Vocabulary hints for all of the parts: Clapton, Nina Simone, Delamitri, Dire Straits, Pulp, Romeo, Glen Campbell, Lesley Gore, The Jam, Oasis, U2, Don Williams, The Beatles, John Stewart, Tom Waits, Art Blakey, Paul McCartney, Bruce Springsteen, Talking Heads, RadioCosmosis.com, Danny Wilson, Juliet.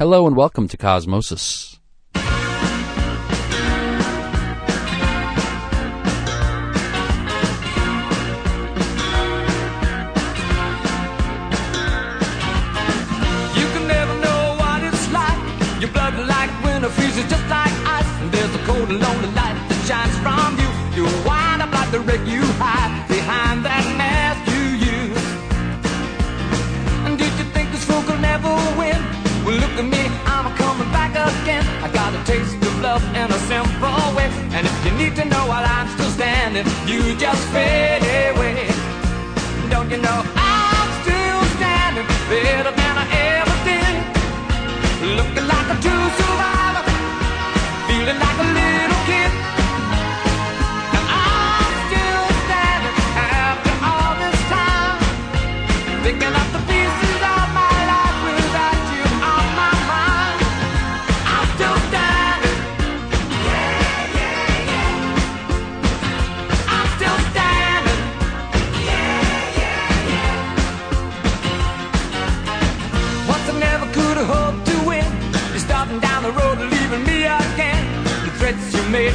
Hello and welcome to Cosmosis. Lonely light that shines from you. You wind up like the wreck you hide behind that mask you use. And did you think this fool could never win? Well, look at me, I'm coming back again. I got a taste of love in a simple way. And if you need to know while I'm still standing, you just fade away. Don't you know I'm still standing better than I ever did? Looking like a true survivor, feeling like a little kid. Now I'm still standing after all this time, picking up the pieces of my life without you on my mind. I'm still standing, yeah, yeah, yeah. I'm still standing, yeah, yeah, yeah. Once I never could have hoped to win, you're starting down the road and leaving me again. You made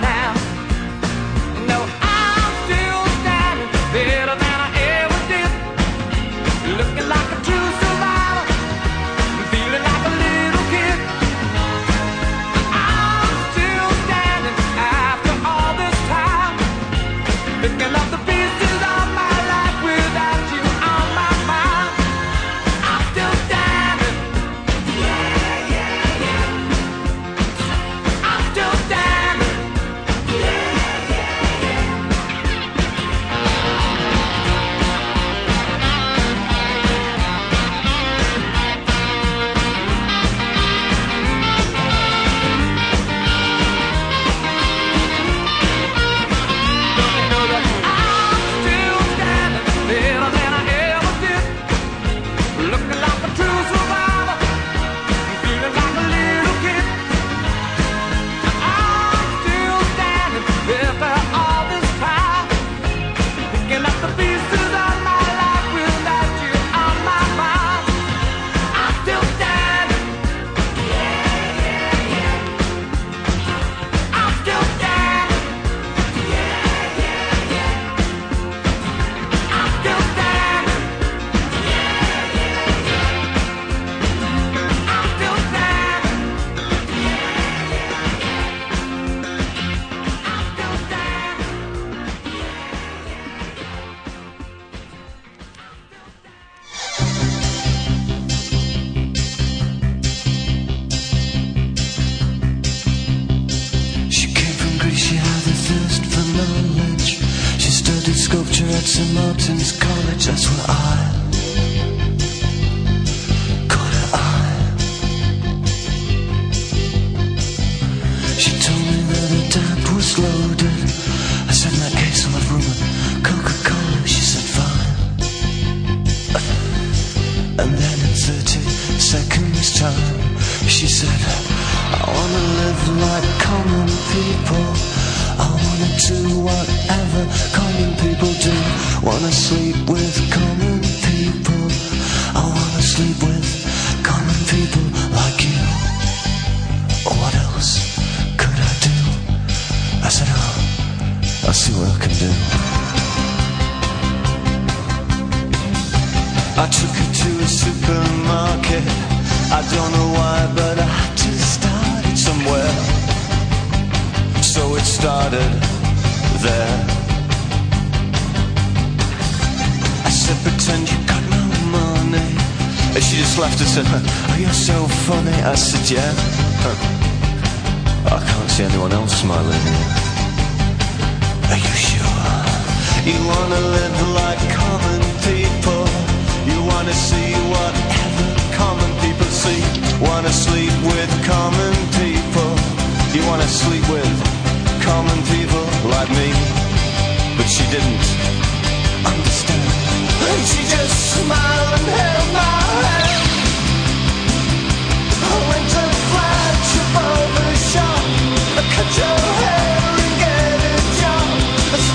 now. No, I'm still standing better than I ever did, looking like a true survivor, feeling like a little kid. I'm still standing after all this time, picking up the pieces of my life without you on my mind. I'm still standing.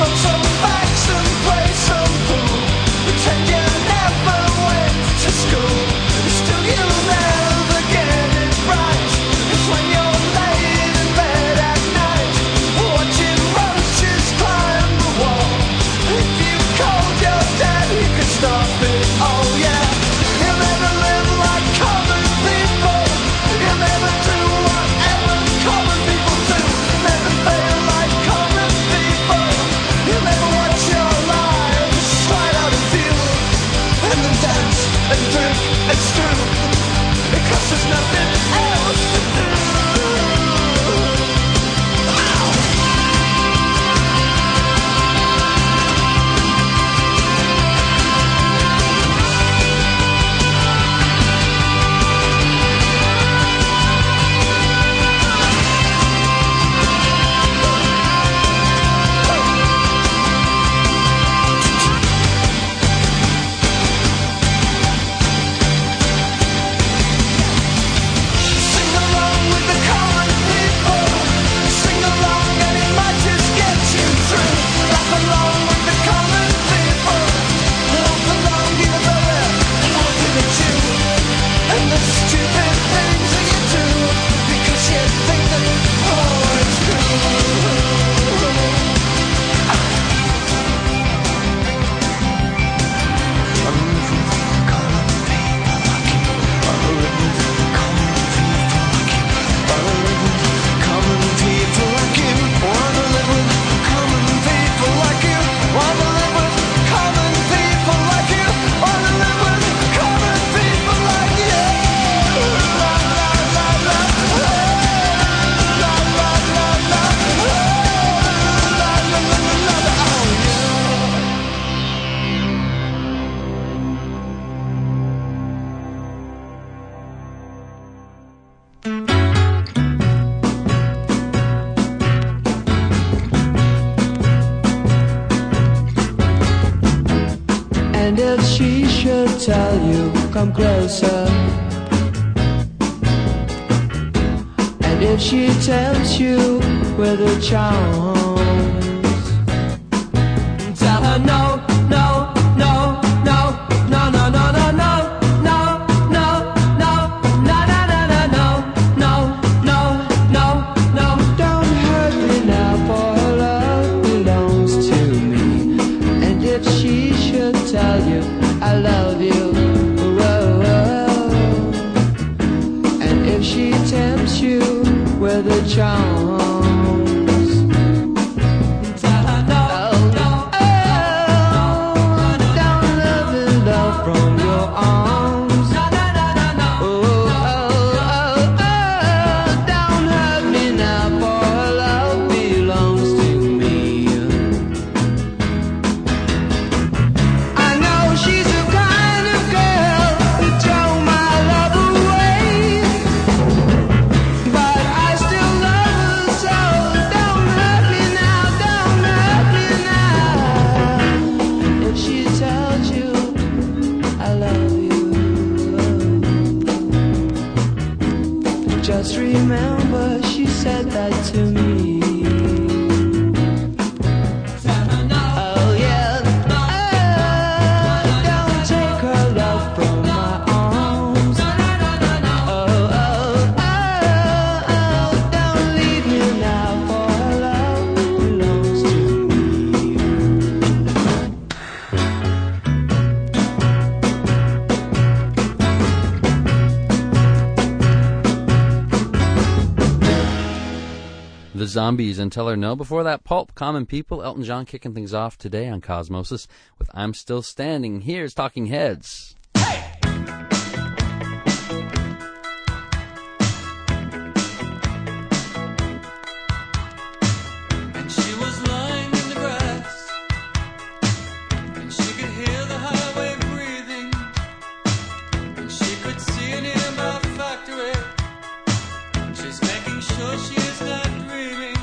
Some facts and play some pool. And if she should tell you, come closer. And if she tempts you with her charms, tell her no, no, no, no, no, no, no, no, no. Zombies and Tell Her No. Before that, Pulp, Common People, Elton John kicking things off today on Cosmosis with I'm Still Standing. Here's Talking Heads. Hey! And she was lying in the grass, and she could hear the highway breathing, and she could see an amber factory. She's making sure she is not dreaming.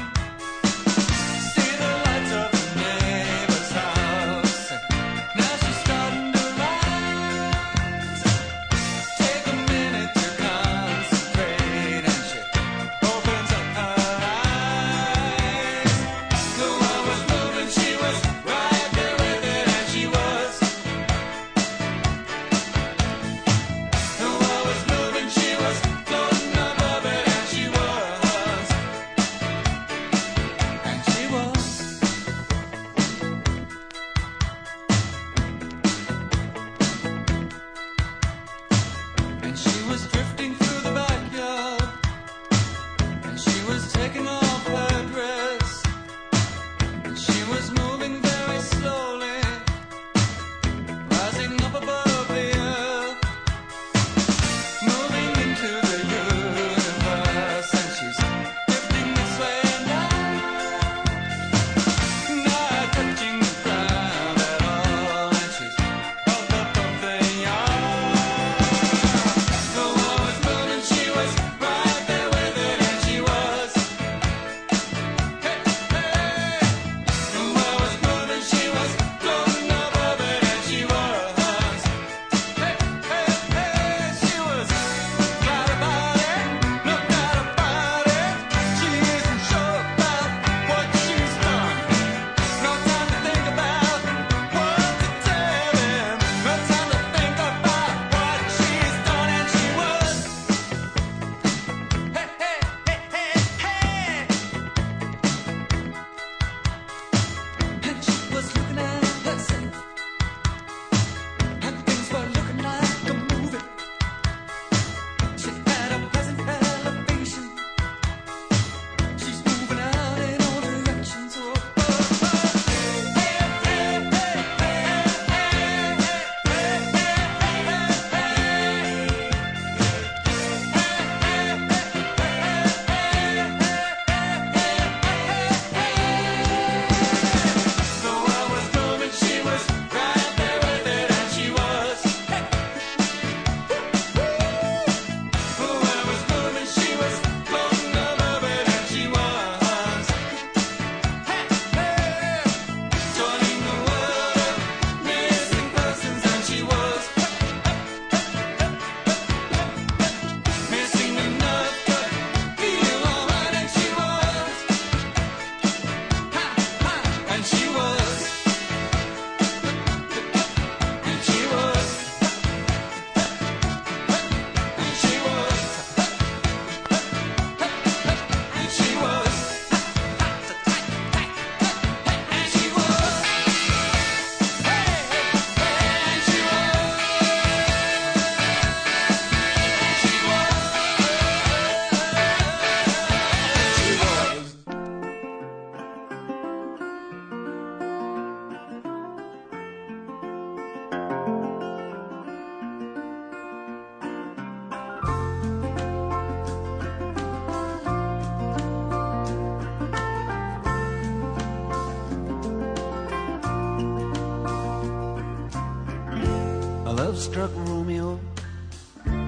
love-struck Romeo,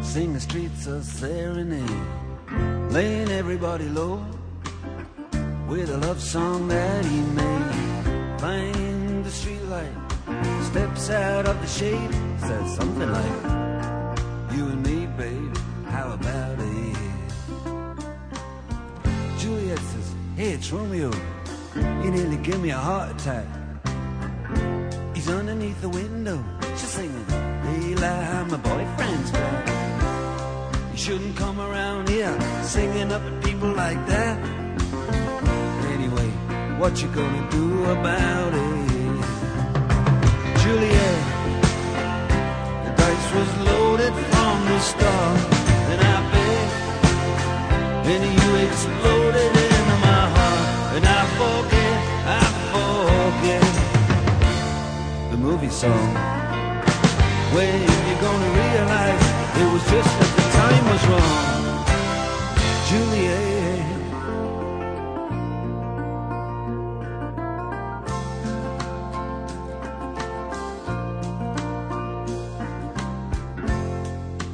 sing the streets a serenade, laying everybody low with a love song that he made. Find the streetlight, steps out of the shade, says something like, "You and me, babe, how about it?" Juliet says, "Hey, it's Romeo, you nearly give me a heart attack. He's underneath the window." She's singing, "Hey, la, my boyfriend's back. You shouldn't come around here singing up at people like that. Anyway, what you gonna do about it?" Juliet, the dice was loaded from the start, and I bet, then you exploded into my heart, and I forget the movie song. When you're gonna realize it was just that the time was wrong. Juliet,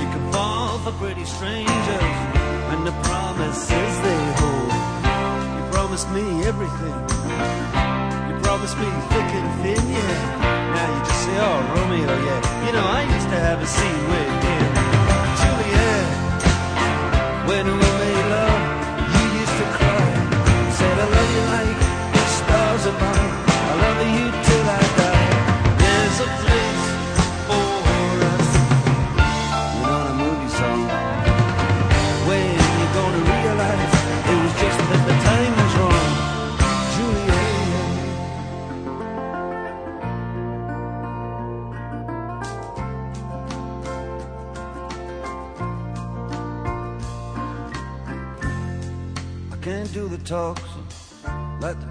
you can fall for pretty strangers and the promises they hold. You promised me everything, you promised me thick and thin, yeah. Now you just say, "Oh, Romeo, yeah, you know, I used to have a scene with him." Juliet, when we made love, you used to cry. You said, "I love you like the stars above, I love you till I die. There's a place for us." You know, the movie song. When you're gonna realize it was just that the time was wrong. Juliet, can't do the talks like the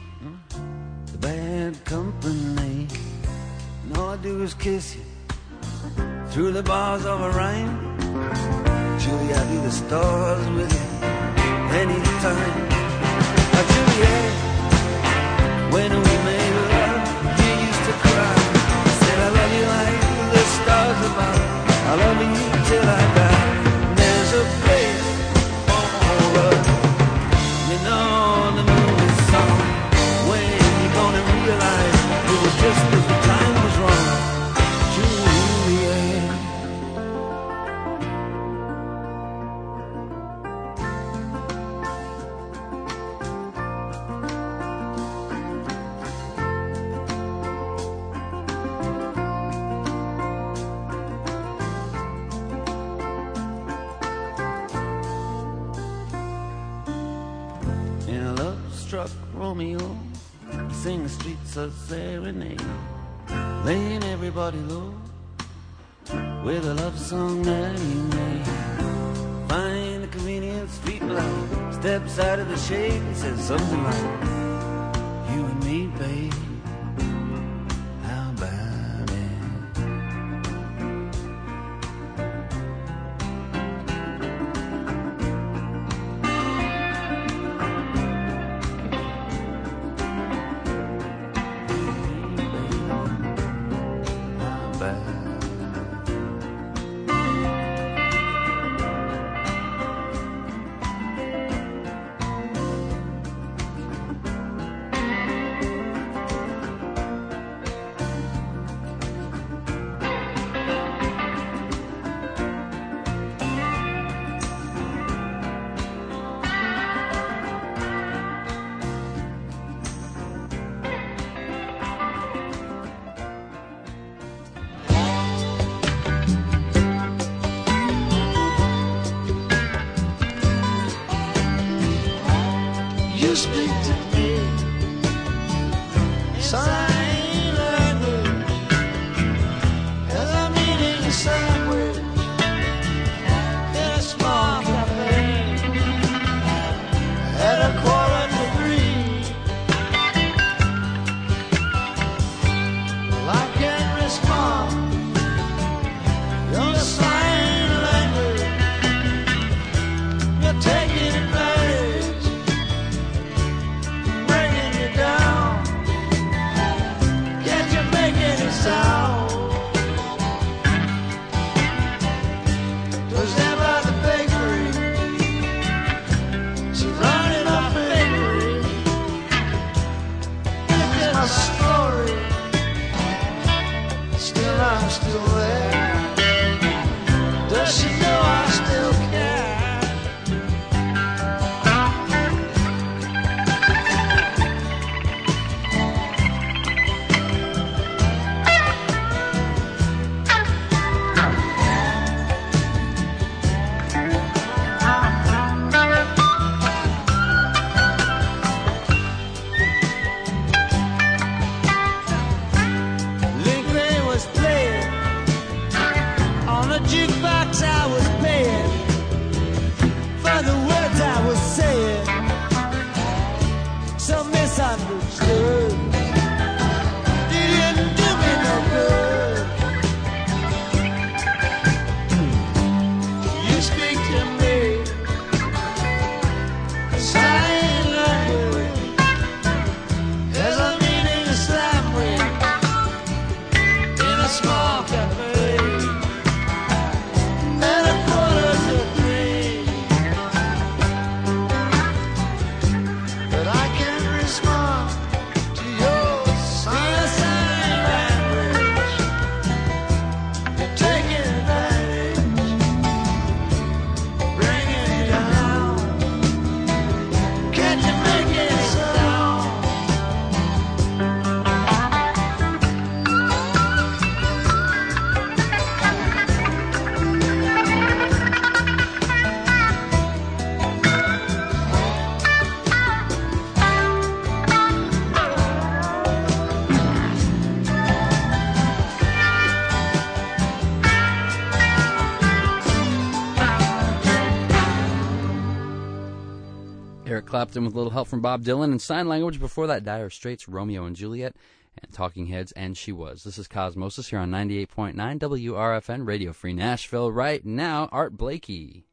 bad company, and all I do is kiss you through the bars of a rhyme. Julie, I do the stars with you anytime. Oh, Juliet, when we made love, you used to cry. I said, "I love you like the stars above, I love you till I die. And there's a place for us." You know the movie song. When gonna realize it was just that the time was wrong. Juliet, and a love struck Romeo, sing the streets a serenade, laying everybody low with a love song that he made. Find a convenient street light, steps out of the shade, and says something like, "You and me, babe, how about you speak to me. Yes, I ain't a word, 'cause I'm eating a sandwich in a small cafe at 2:45. Well, I can't respond. You're sign language. You're taking it back. Clapton with a little help from Bob Dylan and sign language. Before that, Dire Straits, Romeo and Juliet, and Talking Heads, and She Was. This is Cosmosis here on 98.9 WRFN, Radio Free Nashville. Right now, Art Blakey.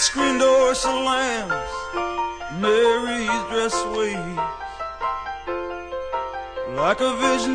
screen door slams, Mary's dress waves. Like a vision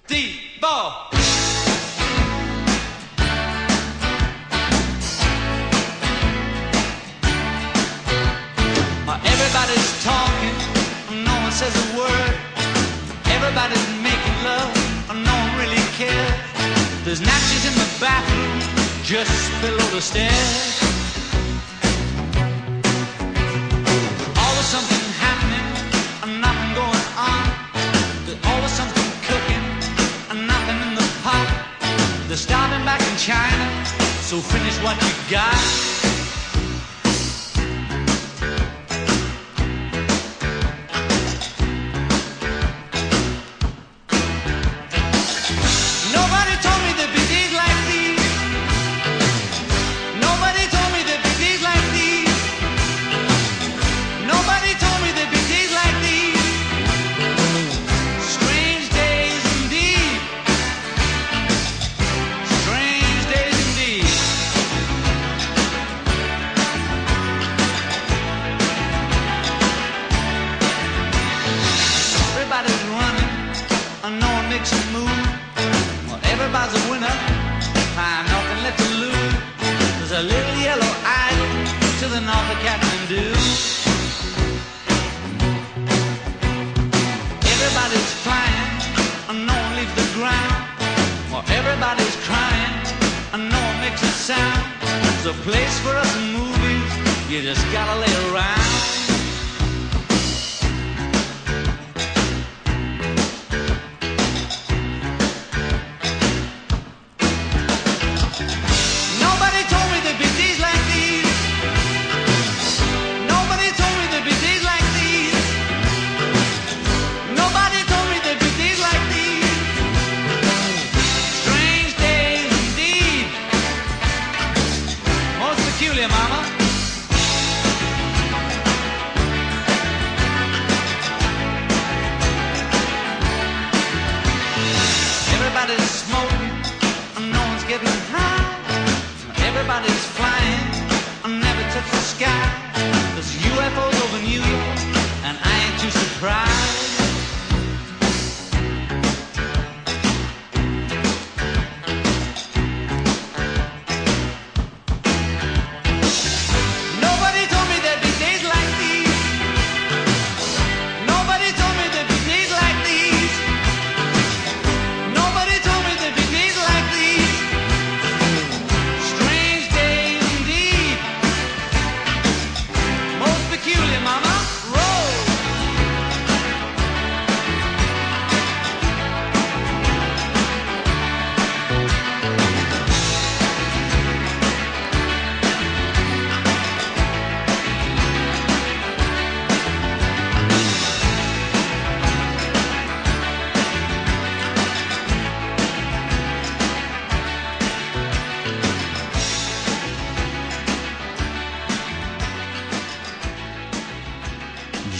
the ball. Everybody's talking, no one says a word. Everybody's making love, no one really cares. There's matches in the bathroom, just below the stairs. Always something happening, nothing going on. There's always something cooking, nothing in the pot. They're starting back in China, so finish what you got.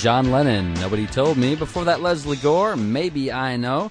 John Lennon, Nobody Told Me. Before that, Lesley Gore, Maybe I Know.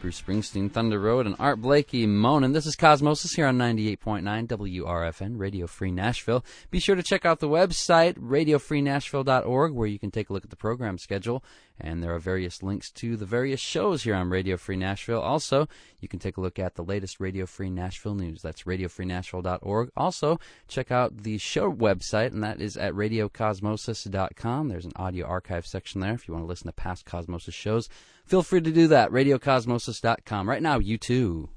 Bruce Springsteen, Thunder Road, and Art Blakey, Moanin'. This is Cosmosis here on 98.9 WRFN, Radio Free Nashville. Be sure to check out the website, RadioFreeNashville.org, where you can take a look at the program schedule. And there are various links to the various shows here on Radio Free Nashville. Also, you can take a look at the latest Radio Free Nashville news. That's RadioFreeNashville.org. Also, check out the show website, and that is at RadioCosmosis.com. There's an audio archive section there if you want to listen to past Cosmosis shows. Feel free to do that, radiocosmosis.com. Right now, U2.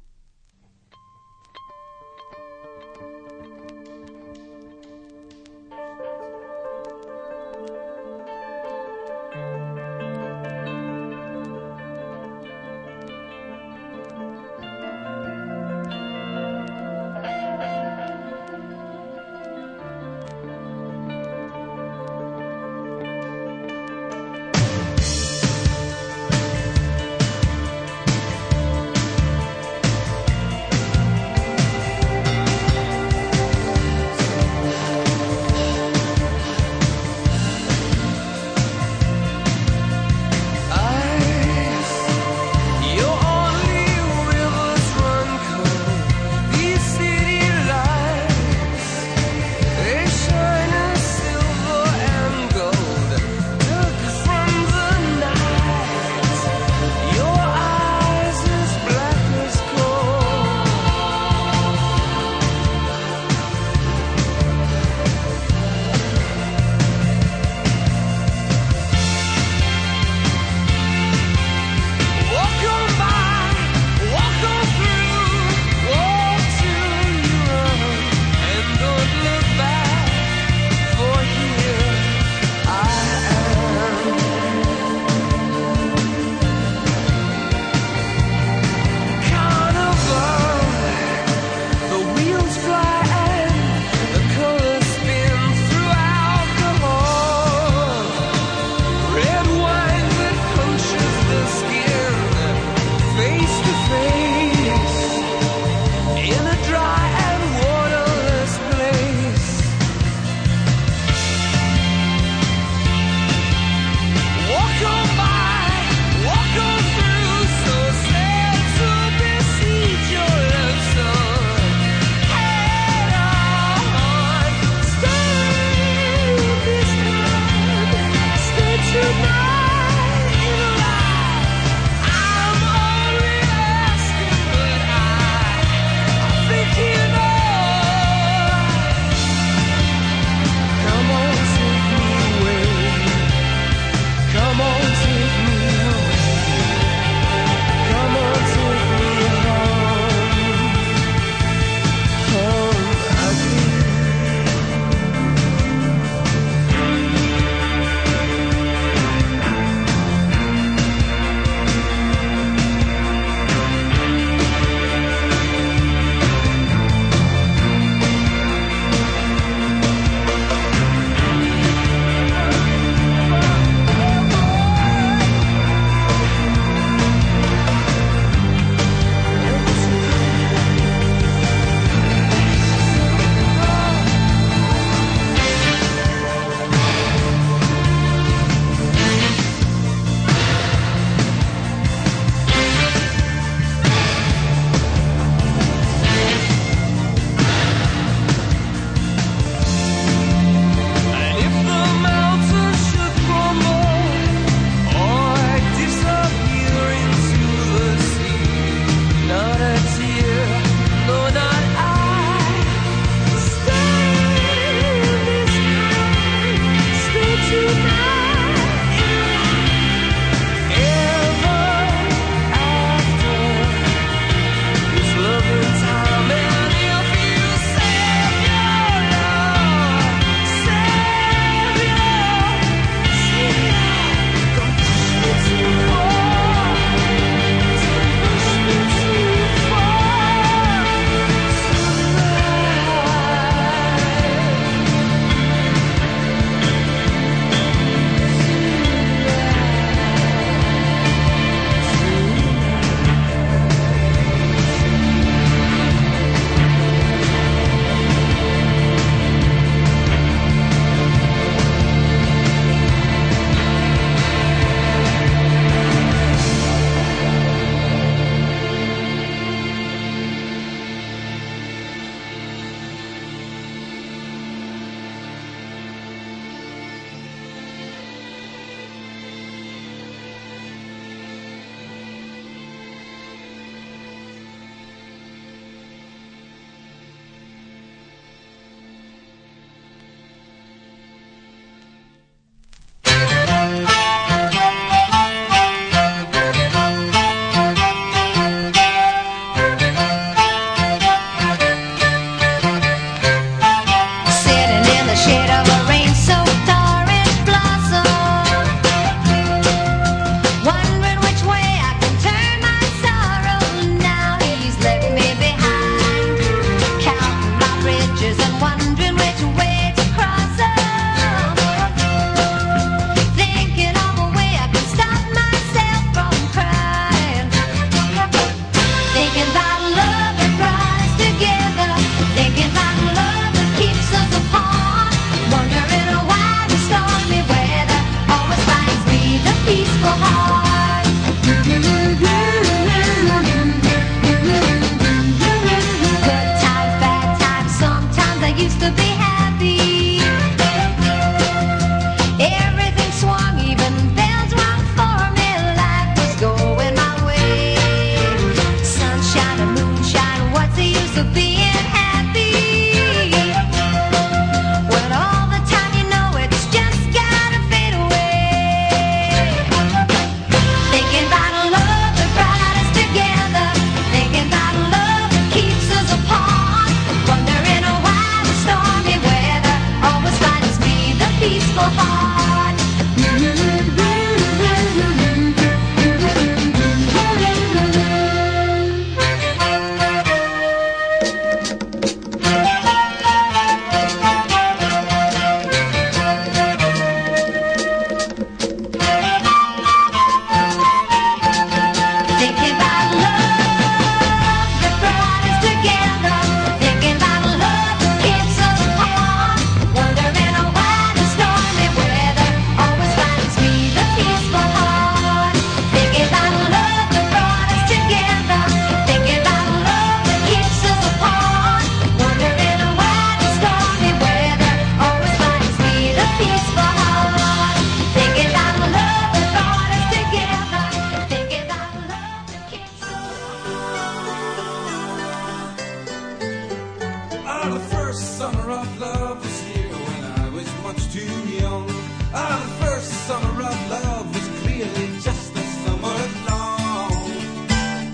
Ah, the first summer of love was here when I was much too young. Ah, the first summer of love was clearly just the summer long.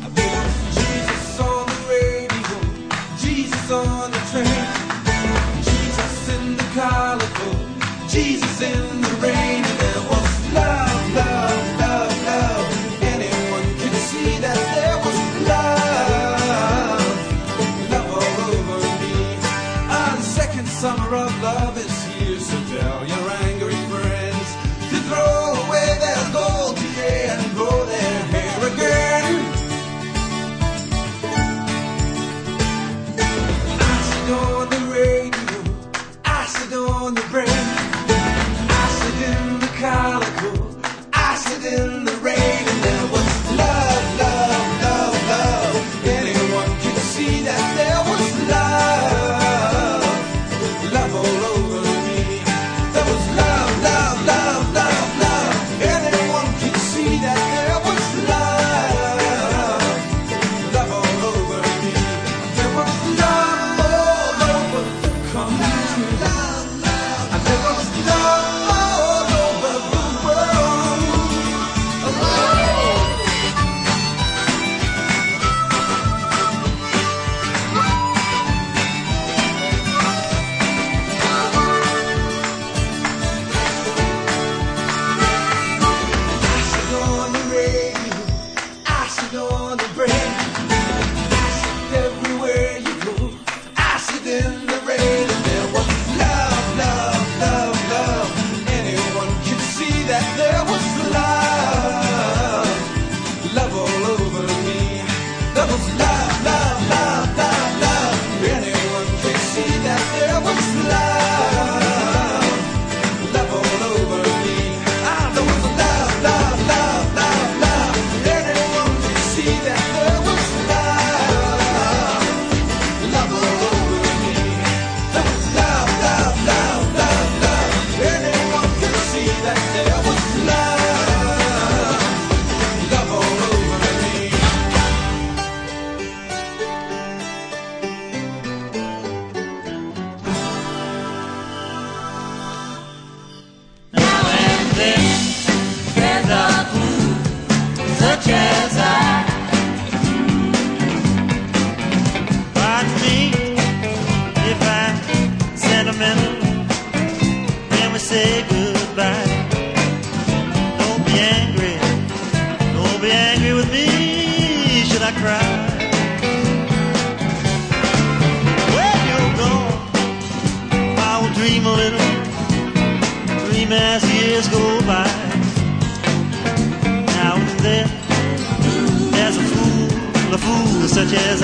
I believe Jesus on the radio, Jesus on the train, Jesus in the calico, Jesus in the rain. And there was love, love, love, love. Anyone could see that there was love, love all over me. Ah, the second summer of love is here, so tell your angry friends to throw away their gold today and grow their hair again. Acid on the radio, acid on the brain, acid in the calico, acid in the rain. And there was love, love, love, love. Anyone could see that there was love, love all over me. There was love, love, love, love, love. Anyone could see that there was love, love all over me. There was love all over the country, and there was love all over the world. Acid on the radio, acid on the brain, acid everywhere you go, acid in the rain. And there was love, love, love, love. Anyone could see that there was love, love all over me. There was love, love, love, love, love. Anyone could see that there was love, love all over me. Ah, there was love, love, love, love, love. Anyone could see that there was love, love all over me. There was love, love, love, love, love. Anyone could see that there was love, love all over me. Now and then there's a clue, such as I pardon me if I'm sentimental when we say goodbye. Don't be angry, don't be angry with me. Should I cry? When you're gone, I will dream a little, dream as years go by. Now and then, there's a fool such as I. Now and then, there's a fool such as I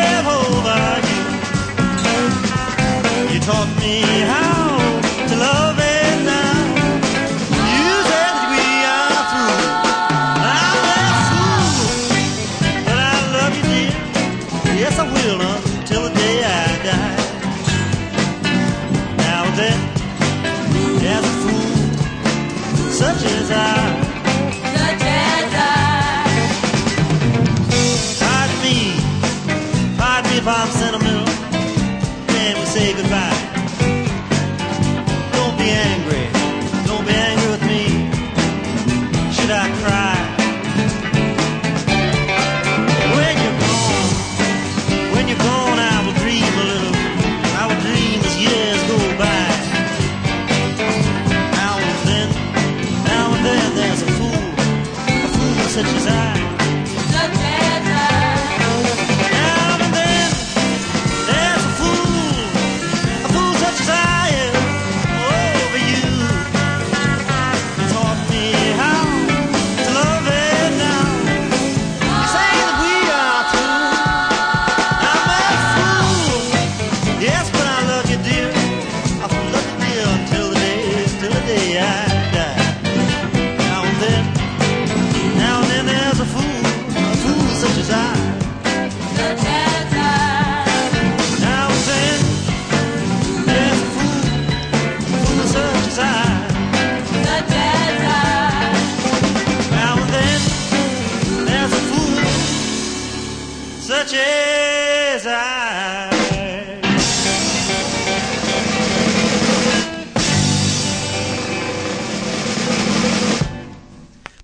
am over you. You taught me how to love, and now you said we are through. I'm that fool, but I love you, dear. Yes, I will until the day I die. Now then, there's a fool such as I. Pardon me, if I'm sentimental when we say goodbye. Don't be angry with me. Should I cry? When you're gone, I will dream a little. I will dream as years go by. Now and then,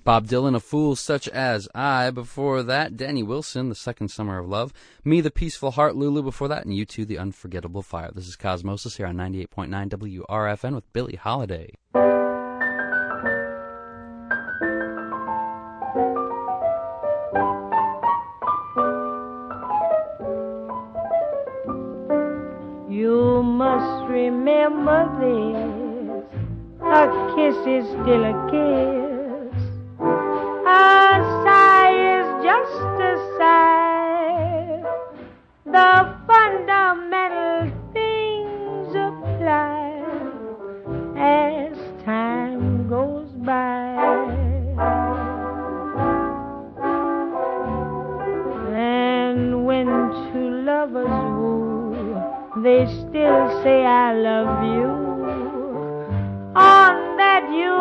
Bob Dylan, A Fool Such As I. Before that, Danny Wilson, The Second Summer of Love. Me, The Peaceful Heart, Lulu before that, and U2, The Unforgettable Fire. This is Cosmosis here on 98.9 WRFN with Billie Holiday. You must remember this, a kiss is still a kiss, a sigh is just a sigh, the fundamental things apply as time goes by, and when two lovers they still say I love you, on that you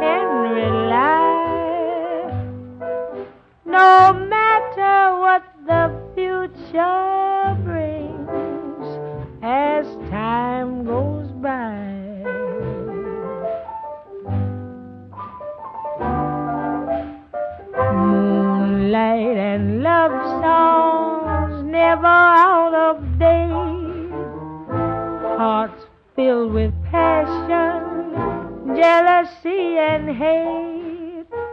can rely, no matter what the future brings, as time goes by. Moonlight and love songs never out of date, hearts filled with passion, jealousy and hate.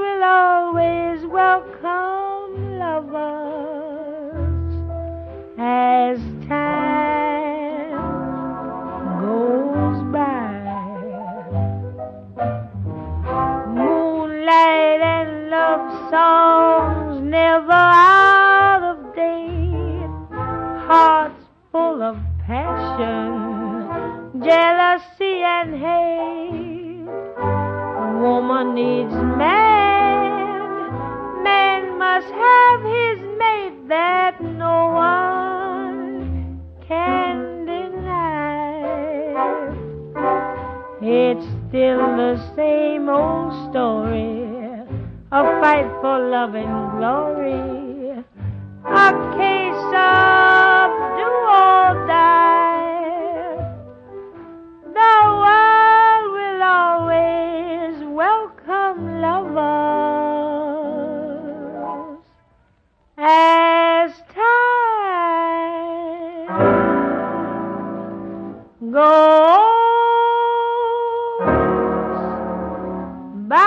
will always welcome lovers as time goes by. Moonlight and love songs never out of date, hearts full of passion, jealousy and hate. Woman needs man, man must have his mate that no one can deny. It's still the same old story, a fight for love and glory, a case of do or die. As time goes by.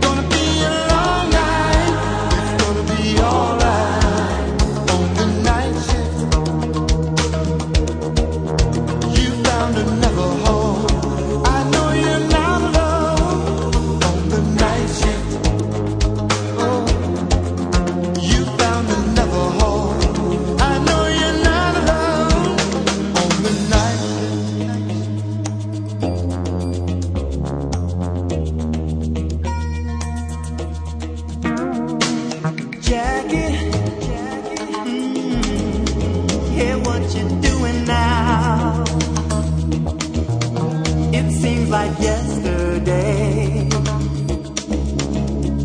Gonna be yesterday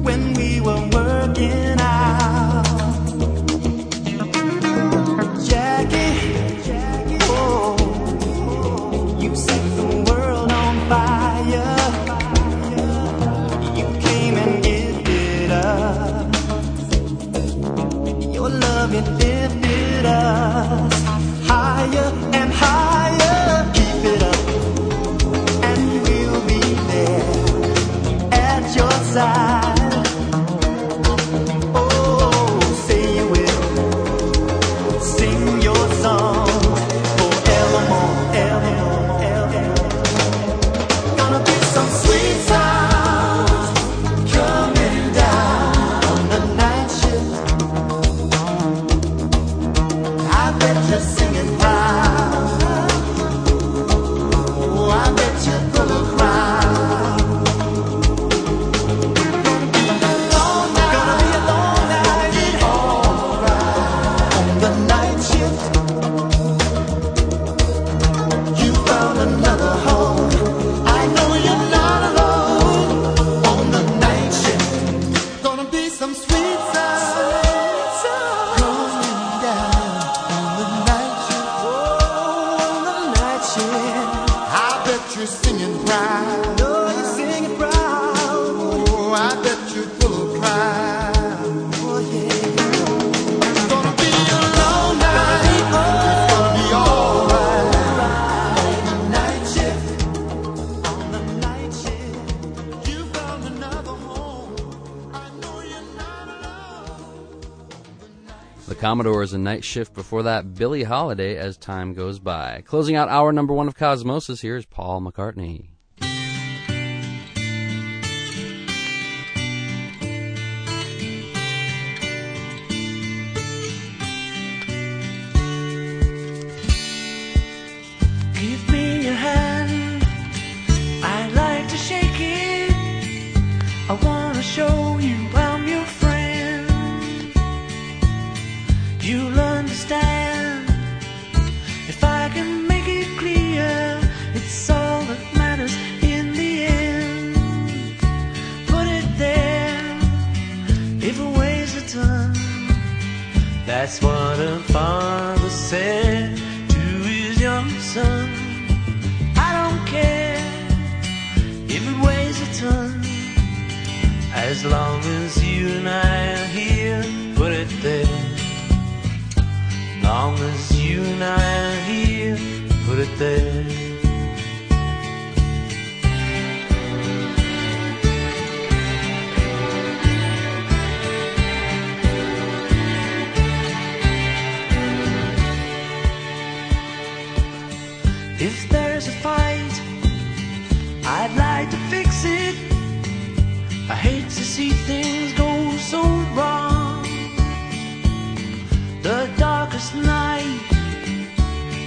when we were working out. Jackie, oh, you set the world on fire. You came and gifted us. Your love, it lifted us higher and higher. Keep it up. Your side. Commodores and Night Shift. Before that, Billie Holiday, As Time Goes By. Closing out hour number one of Cosmosis, here's Paul McCartney. Give me your hand, I'd like to shake it. I want to show you I'm your friend. You'll understand if I can make it clear. It's all that matters in the end. Put it there, if a ways are done. That's what a father said to his young son. I don't care if it weighs a ton. As long as you and I are here, put it there. Long as you and I are here, put it there. If there's a fight, I'd like to fix it. I hate to see things go so wrong. The darkest night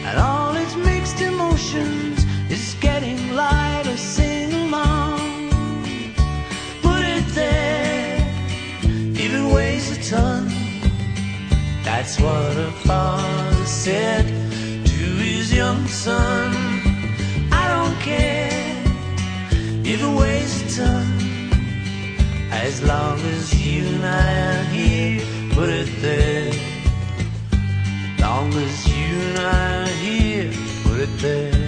and all its mixed emotions is getting lighter. Sing along, put it there, if it weighs a ton. That's what a father said to his young son. I don't care if it weighs a ton. As long as you and I are here, put it there. Long as you and I are here, put it there.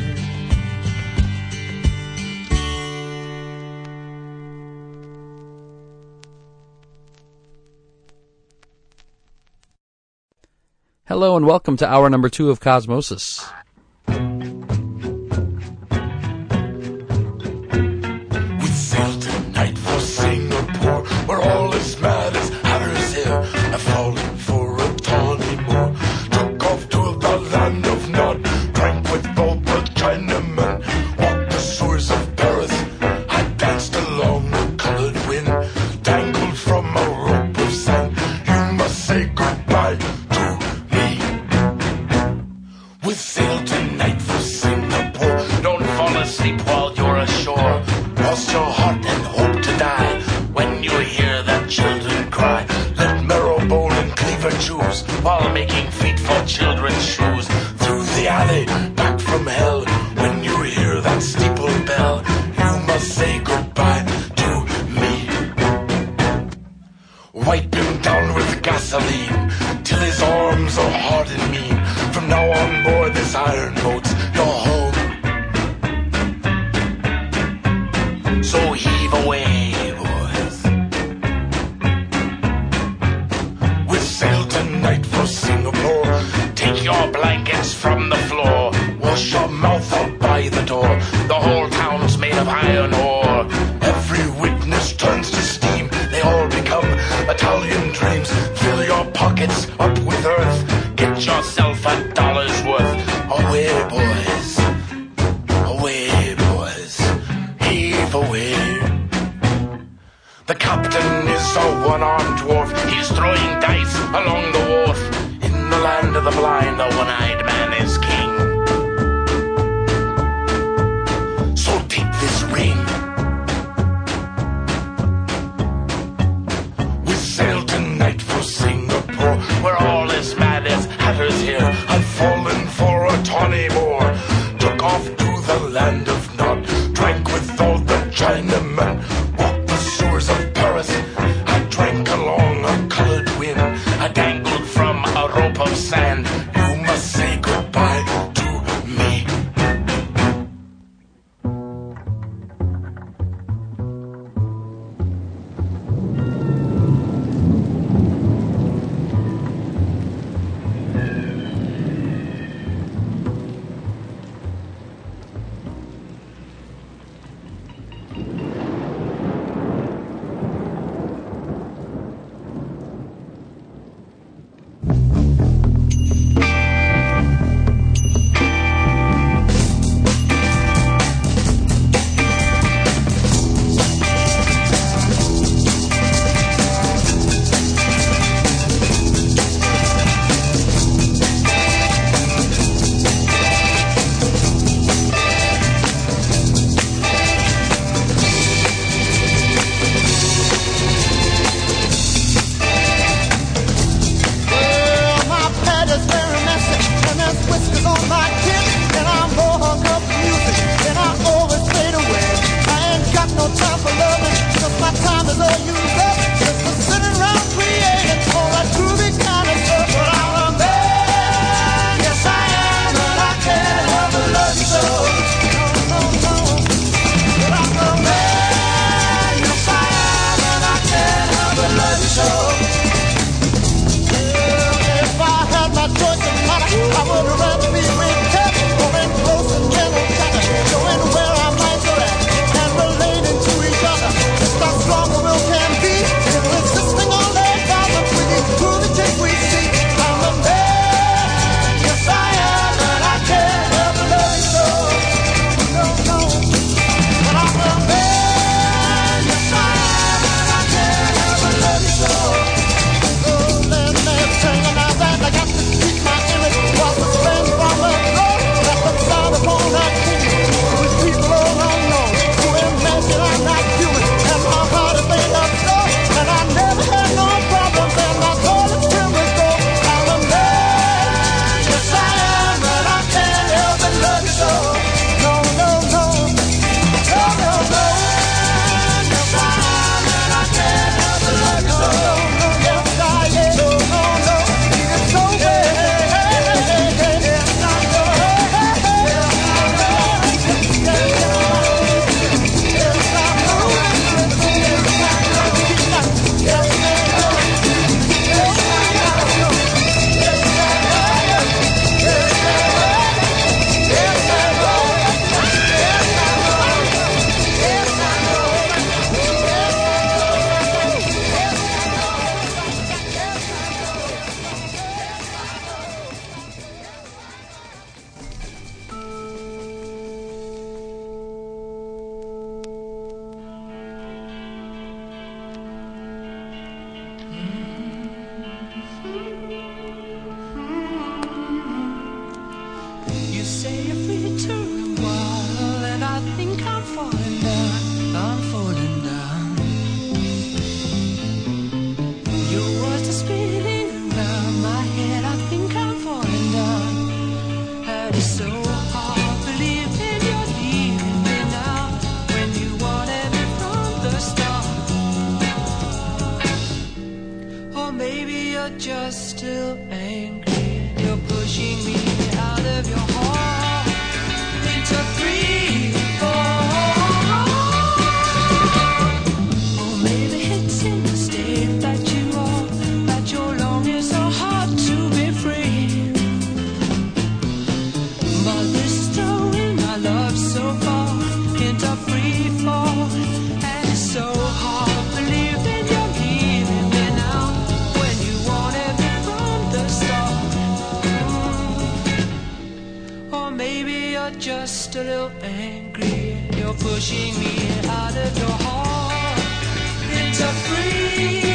Hello and welcome to hour number two of Cosmosis. We sailed tonight for Singapore, where all is mad as hatters here. I fall for a tawny moor. Land of none, drank with both the Chinamen, walked the shores of Paris. I danced along the colored wind, tangled from a rope of sand. You must say goodbye to me. We sailed of iron ore. Every witness turns to steam. They all become Italian dreams. Fill your pockets up with earth. Get yourself a dollar's worth. Away, boys. Away, boys. Heave away. The captain is a one-armed dwarf. He's throwing dice along the wharf. In the land of the blind, the one-eyed man is king. So take this ring. We sail tonight for Singapore, where all as mad as hatters here have fallen for a tawny moor. Took off to the land of Nod, drank with all the Chinamen, walked the sewers of Paris. I drank along a colored wind. I dangled from a rope of sand. You must say goodbye to me. But this story, my love, so far into free. Just a little angry, and you're pushing me out of your heart into free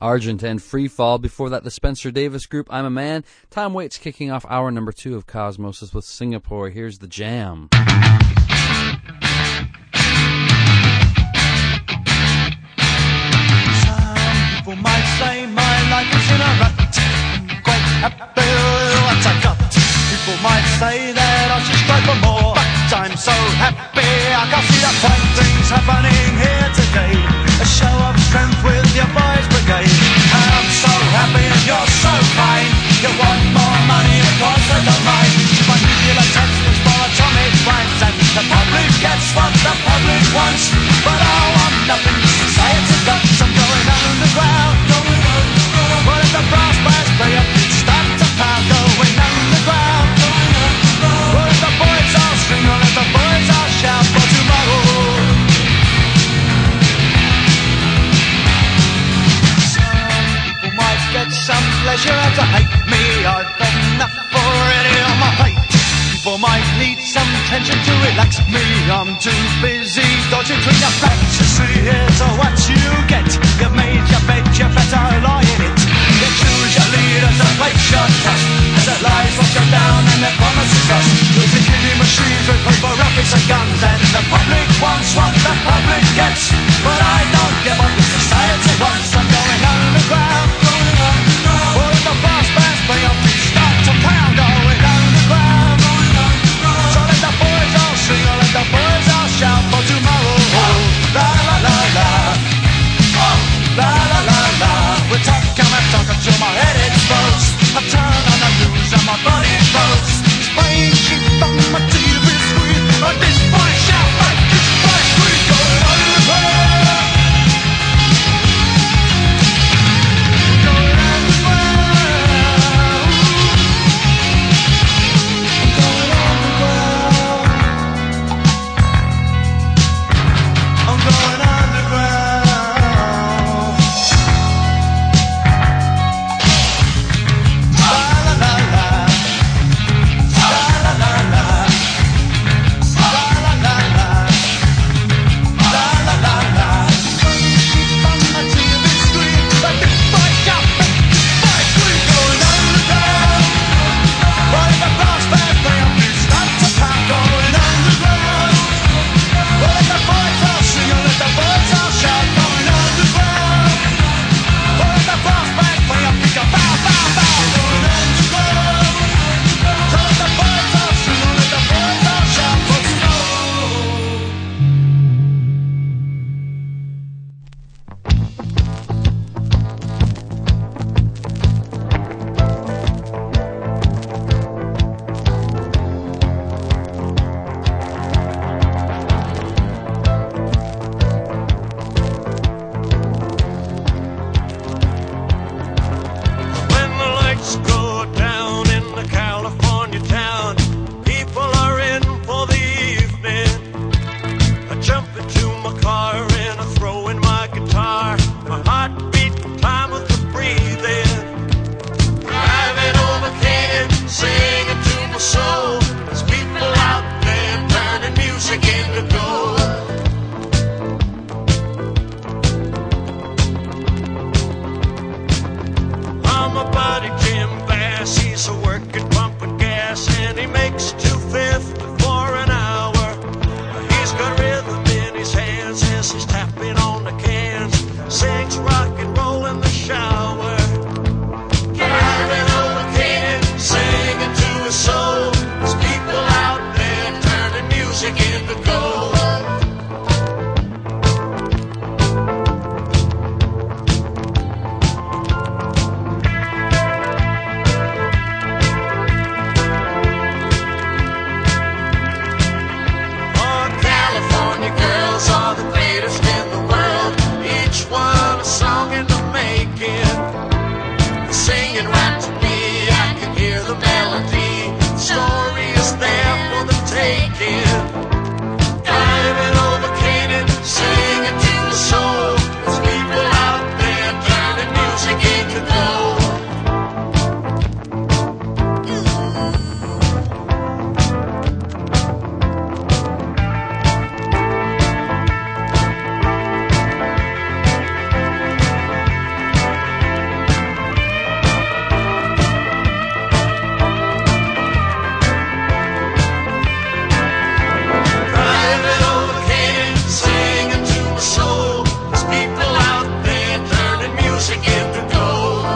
Argent and Free Fall. Before that, the Spencer Davis Group, I'm a Man. Tom Waits kicking off hour number 2 of Cosmosis with Singapore. Here's The Jam. Some people might say my life is in a rut. I'm quite happy with what I got. People might say that I should strive for more, but I'm so happy I can't see the point. Things happening here today, a show of strength with your boys brigade. And I'm so happy and you're so kind. You want more money and wants of the mind. My nuclear tax was for atomic crimes, and the public gets what the public wants. But I want nothing, society's got some going underground. But if the brass bands play up, start to pound, going underground. But if the boys all string, or if the boys all shout for tomorrow. Get some pleasure out of hate. Me, I've had enough already on my plate. People might need some tension to relax. Me, I'm too busy dodging through the facts. You see, here's what you get. You've made your bed, you better lie in it. You choose your leaders and play short cut, as their lies will shut down and their promises lost. With the killing machines, with paper rockets and guns, and the public wants what the public gets. But I don't give up. Society wants. I'm going underground. The fast bands play up, start to pound, going underground. So let the boys all sing, or let the boys all shout for tomorrow. La la la la, la la la la. We're talking, I'm talking till my head explodes. I turn on the news and my body floats. It's playing cheap on my TV screen. At this point, shout like this, boy, we going underground. buddy Jim Bass. He's a worker pumping gas, and he makes $2.50 for an hour. He's got rhythm in his hands as he's tapping on the cans. Sings rock and roll in the shower. Carrying on the can, singing to his soul. There's people out there turning music into gold. Music in the gold.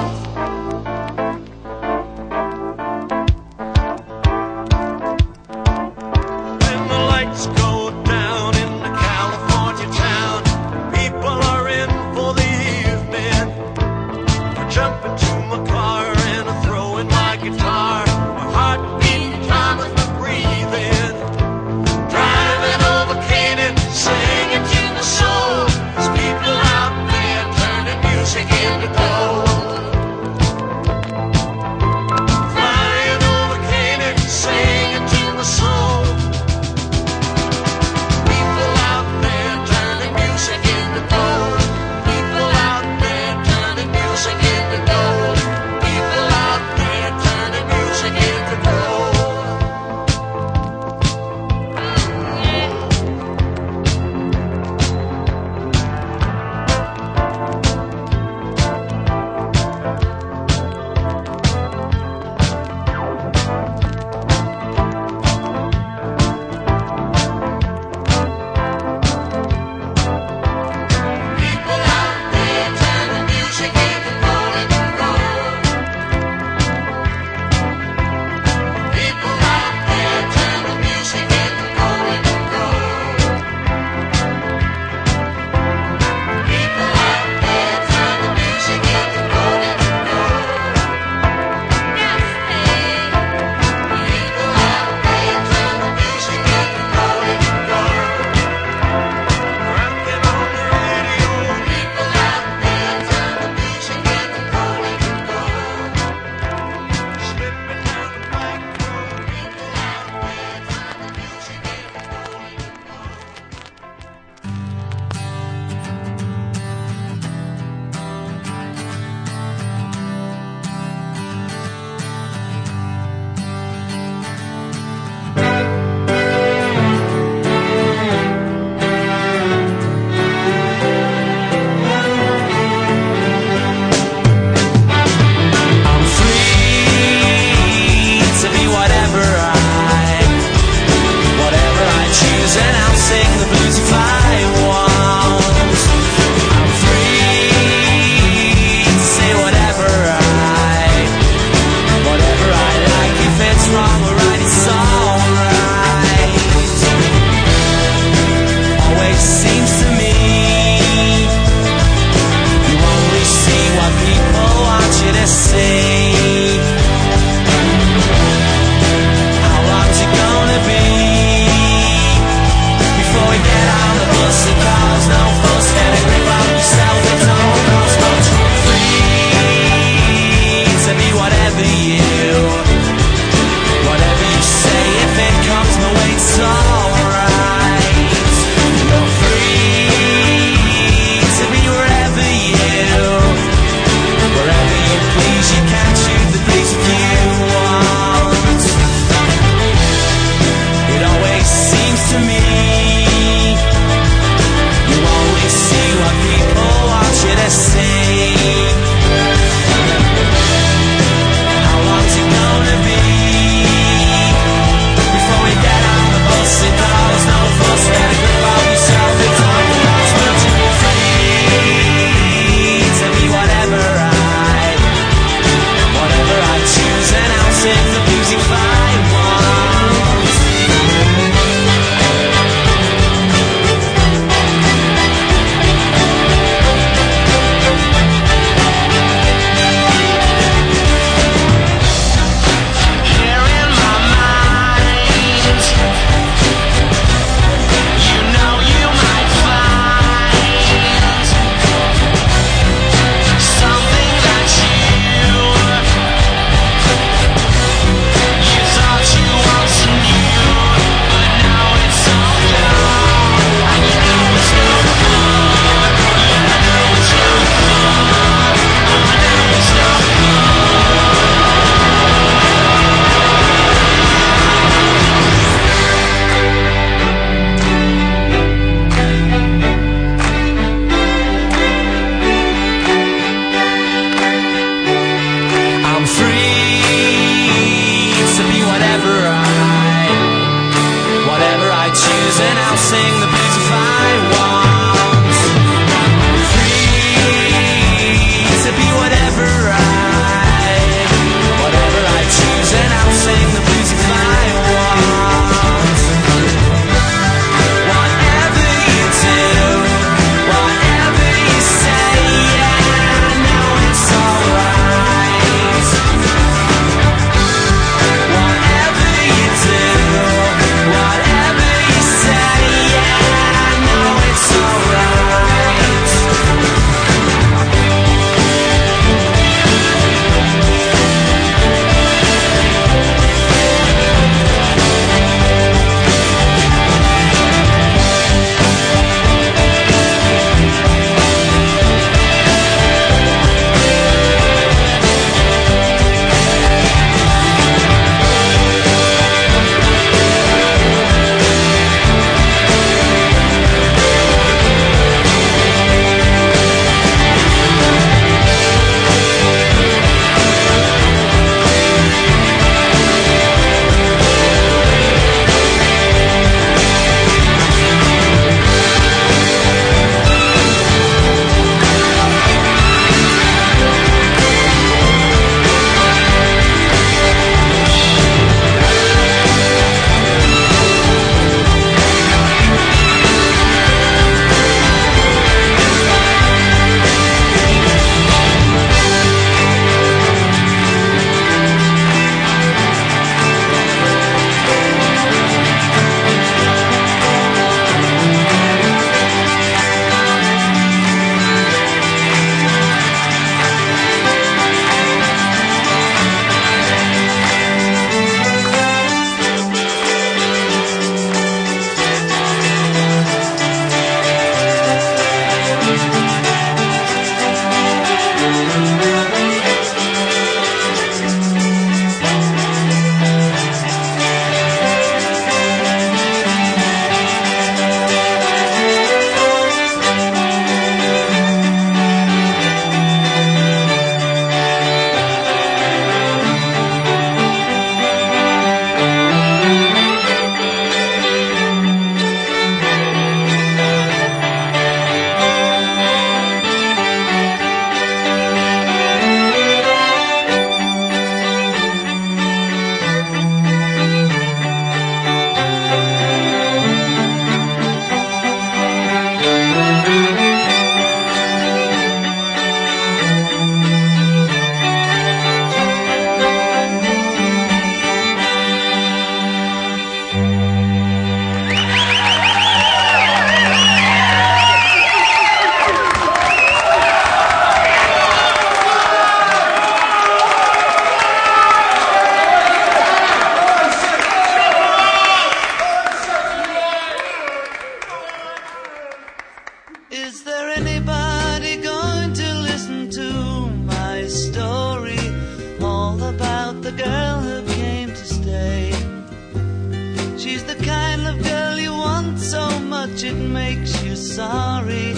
much it makes you sorry,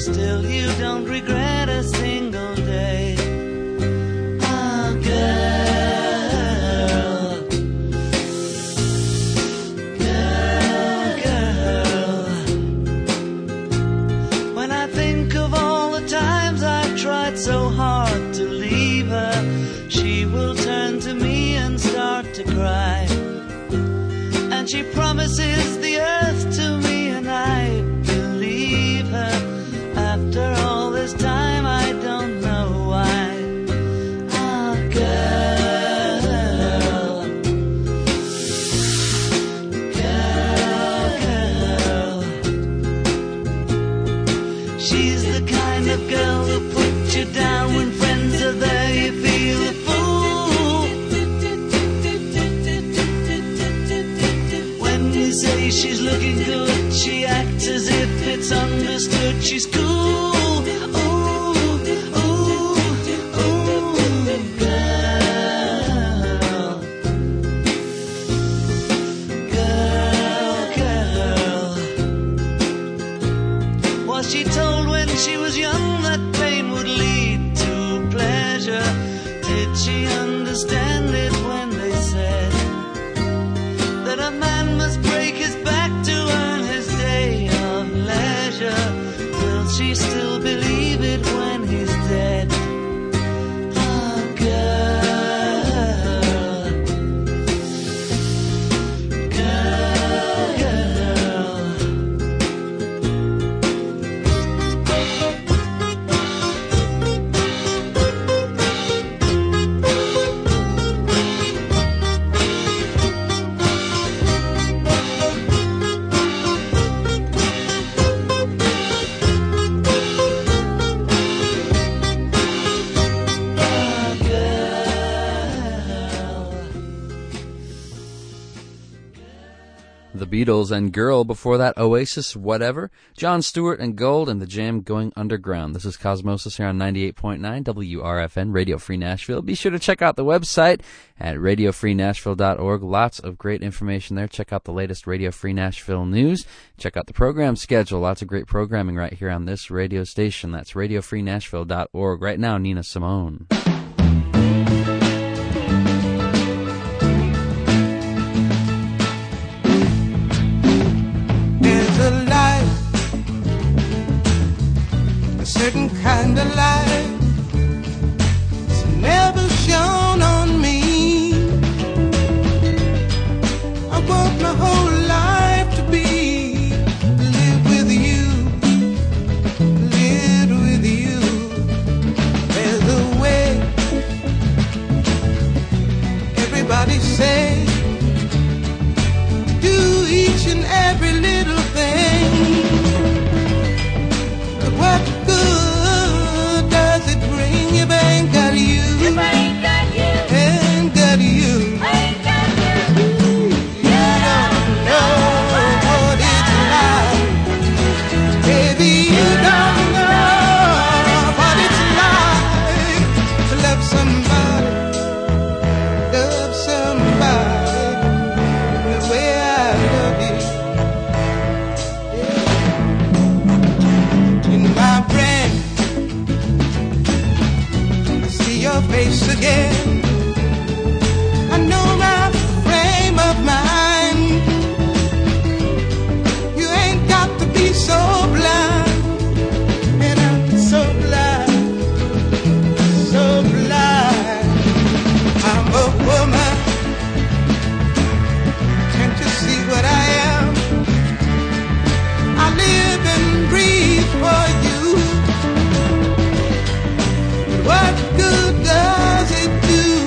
still you don't regret a single day. Ah, girl, girl, girl. When I think of all the times I've tried so hard to leave her, she will turn to me and start to cry. And she promises the earth to me, and I believe her. After all this time, I don't know why. Ah, girl, girl, girl. She's the kind of girl who puts you down when friends are there. You feel a fool. Say she's looking good, she acts as if it's understood. She's cool, ooh, ooh, ooh, girl, girl, girl. Was she told when she was young that pain would lead to pleasure? Did she understand it when they said that a man must break his back to earn his day of leisure? Will she still believe it when he's dead? Ah, girl, girl, Beatles and Girl. Before that, Oasis, Whatever, John Stewart and Gold, and The Jam, Going Underground. This is Cosmosis here on 98.9 WRFN, Radio Free Nashville. Be sure to check out the website at RadioFreeNashville.org. Lots of great information there. Check out the latest Radio Free Nashville news. Check out the program schedule. Lots of great programming right here on this radio station. That's RadioFreeNashville.org. Right now, Nina Simone. Certain kind of light is never shown on me. I want my whole life to be live with you, live with you. There's a way everybody says, do each and every little thing. But what what good does it do?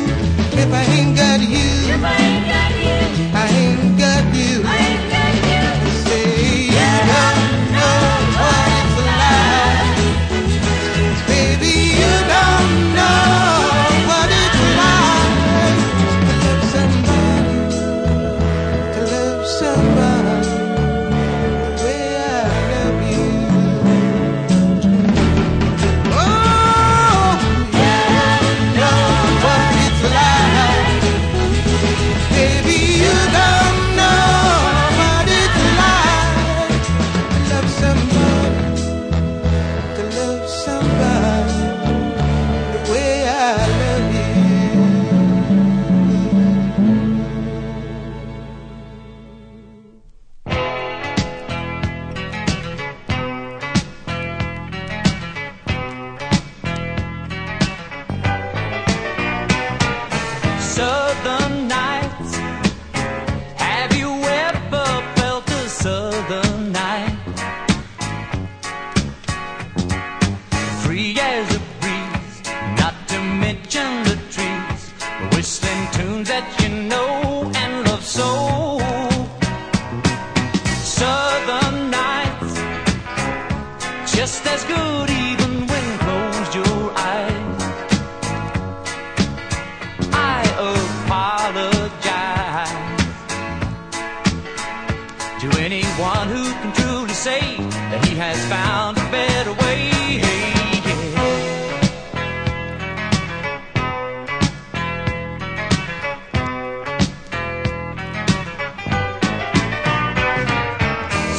found a better way.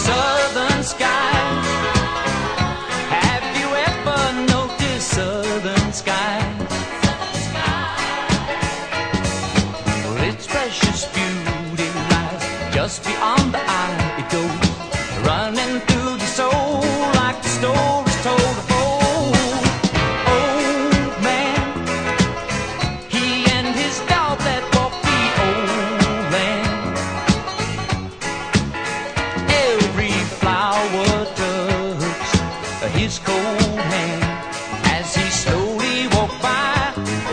Southern sky, have you ever noticed southern sky? Southern sky. Well, its precious beauty lies just beyond the eye. It goes running through the soul like the stories told of old man. He and his dog that walked the old land. Every flower touched his cold hand as he slowly walked by,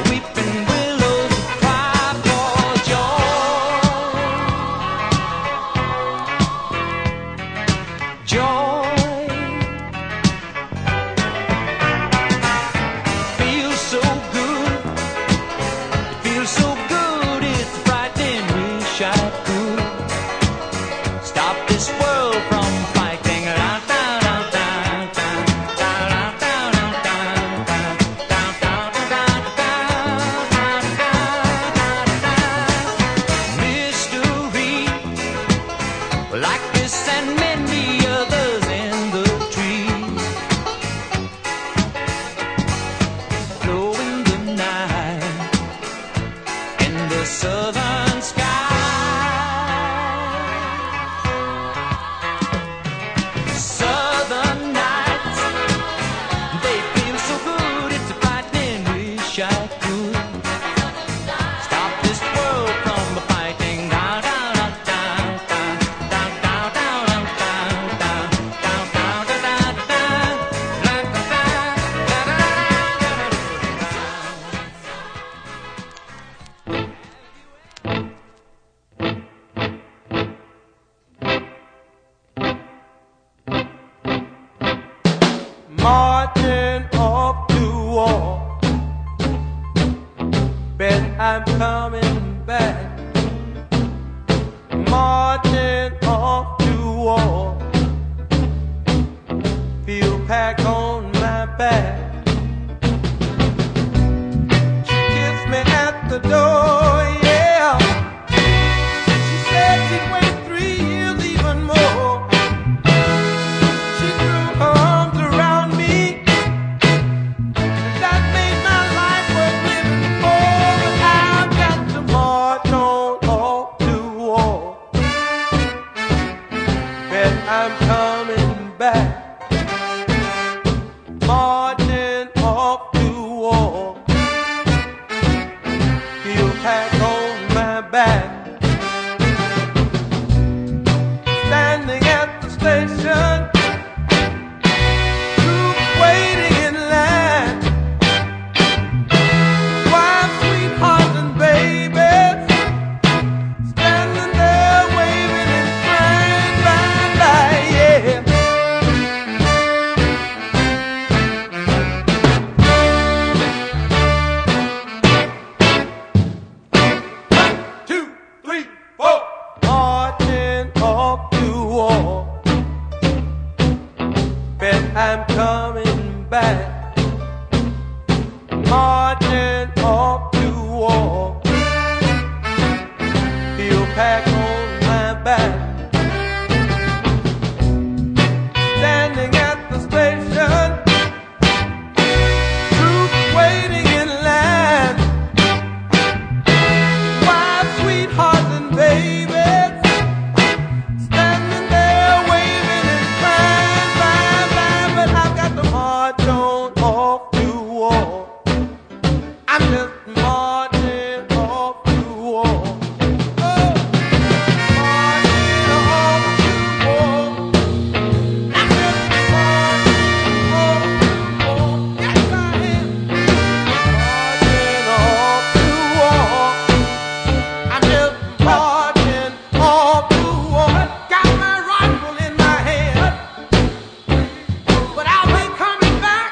weeping willows cry for joy. Joy feels so good. It feels so good. It's a frightening wish I could stop this world from fighting. Mystery, like this and many others in the trees, glow in the night, in the southern sky. Southern nights, they feel so good. It's a frightening wish I could stop this world from fighting. Down, down, down, down, down, down, down, down, down, down, down, down, down, down, down, down, down, down. Marching up to war, bet I'm coming back. Marching up to war, feel pack on my back. Kiss me at the door, yeah. She said she'd wait 3 years, even more. She threw her arms around me. That made my life worth living for. But I've got to march on off to war. Bet I'm coming back. Marching off to war. Feel pack on my back. Standing at the station, group waiting in line. Wives, sweethearts, and babies, standing there waving and crying, crying, crying, yeah. Two, three, four. Marching off to war. Bet I'm coming back. Marching off to war. Feel pack on my back. Standing at the station, group waiting in line. Wives, sweethearts, and babies, standing there waving and crying, crying, crying. But I've got to march on off to war. I'm just marching off to war. Oh, marching off to war. I'm just marching off to war. Yes, I am. Marching off to war. I'm just marching off to war. Got my rifle in my hand, but I'll be coming back.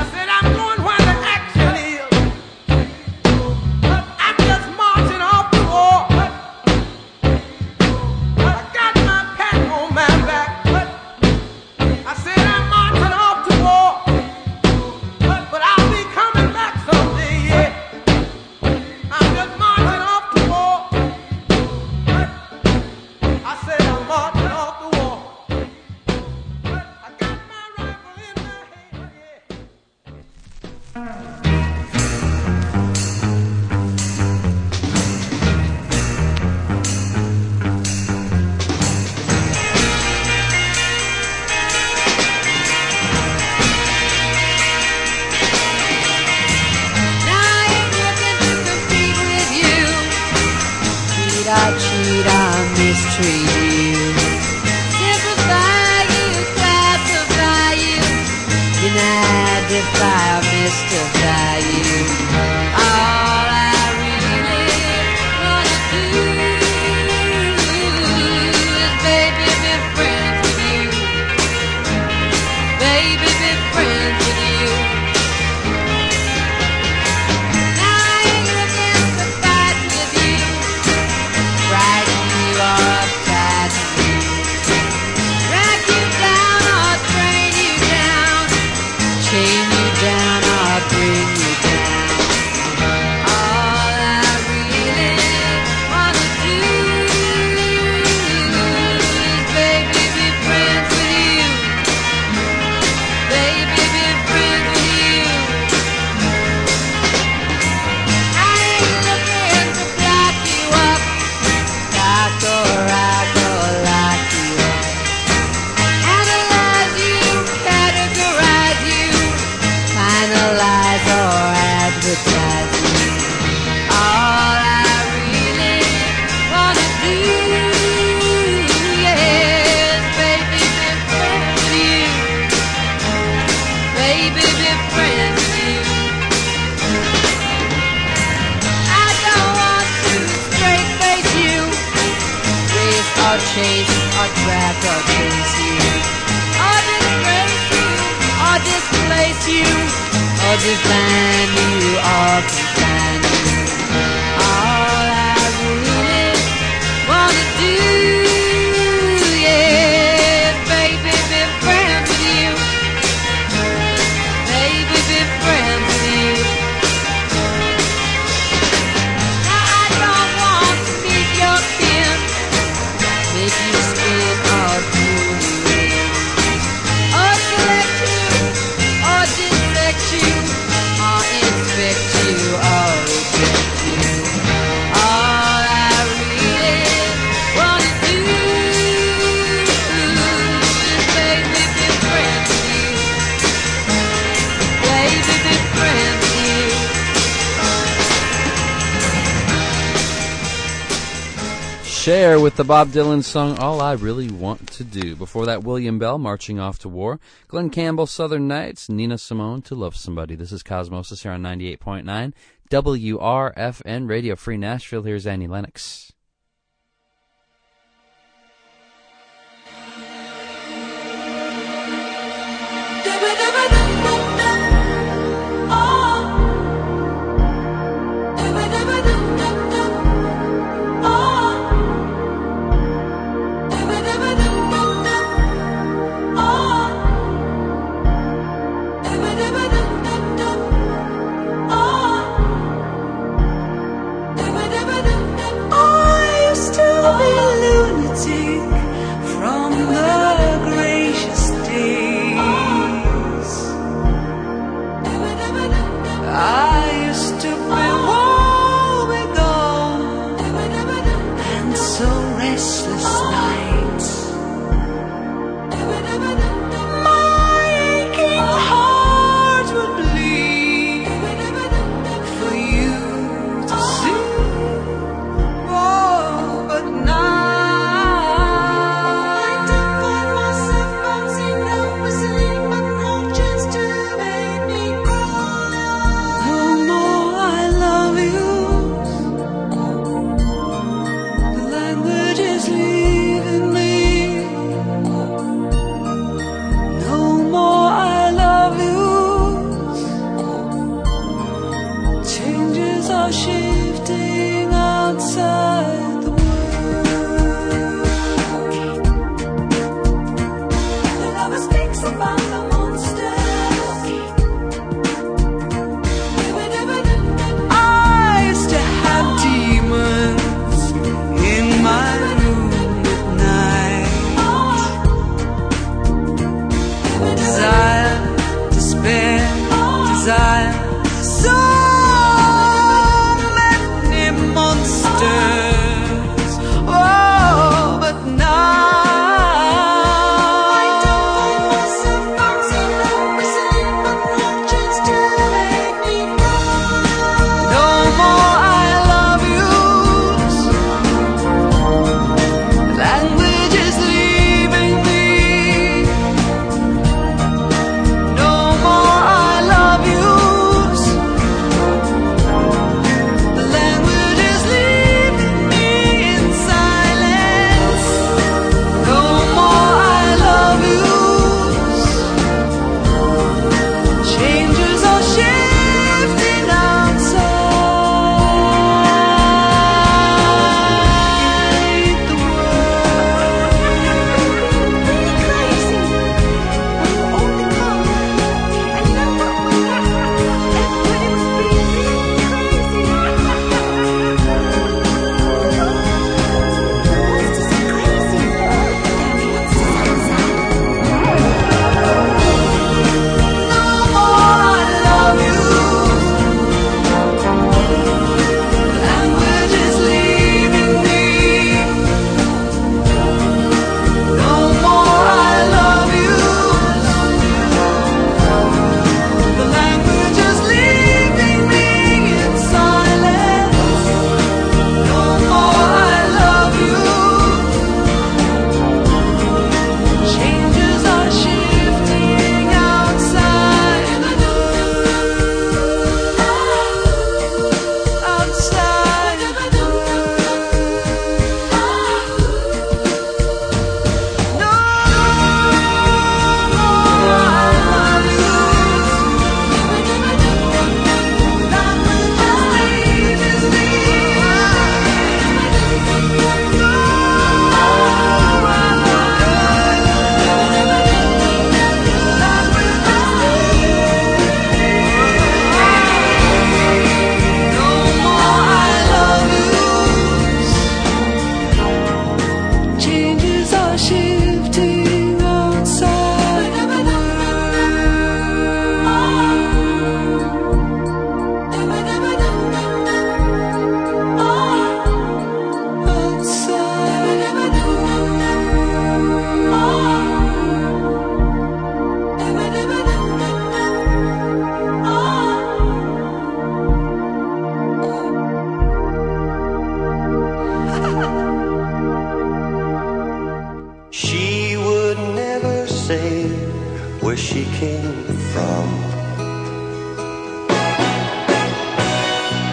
I said I'm going where the action is. Share with the Bob Dylan song, All I Really Want to Do. Before that, William Bell, Marching Off to War. Glen Campbell, Southern Nights. Nina Simone, To Love Somebody. This is Cosmosis here on 98.9 WRFN, Radio Free Nashville. Here's Annie Lennox. Desire, so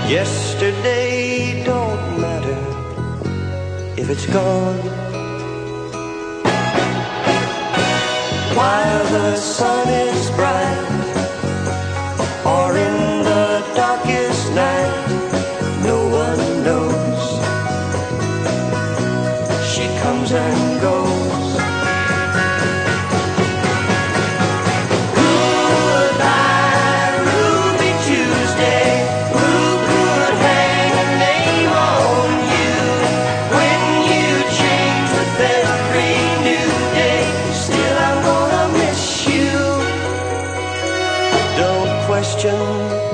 Yesterday don't matter if it's gone. While the sun is bright or in the darkest night, no one knows. She comes and goes.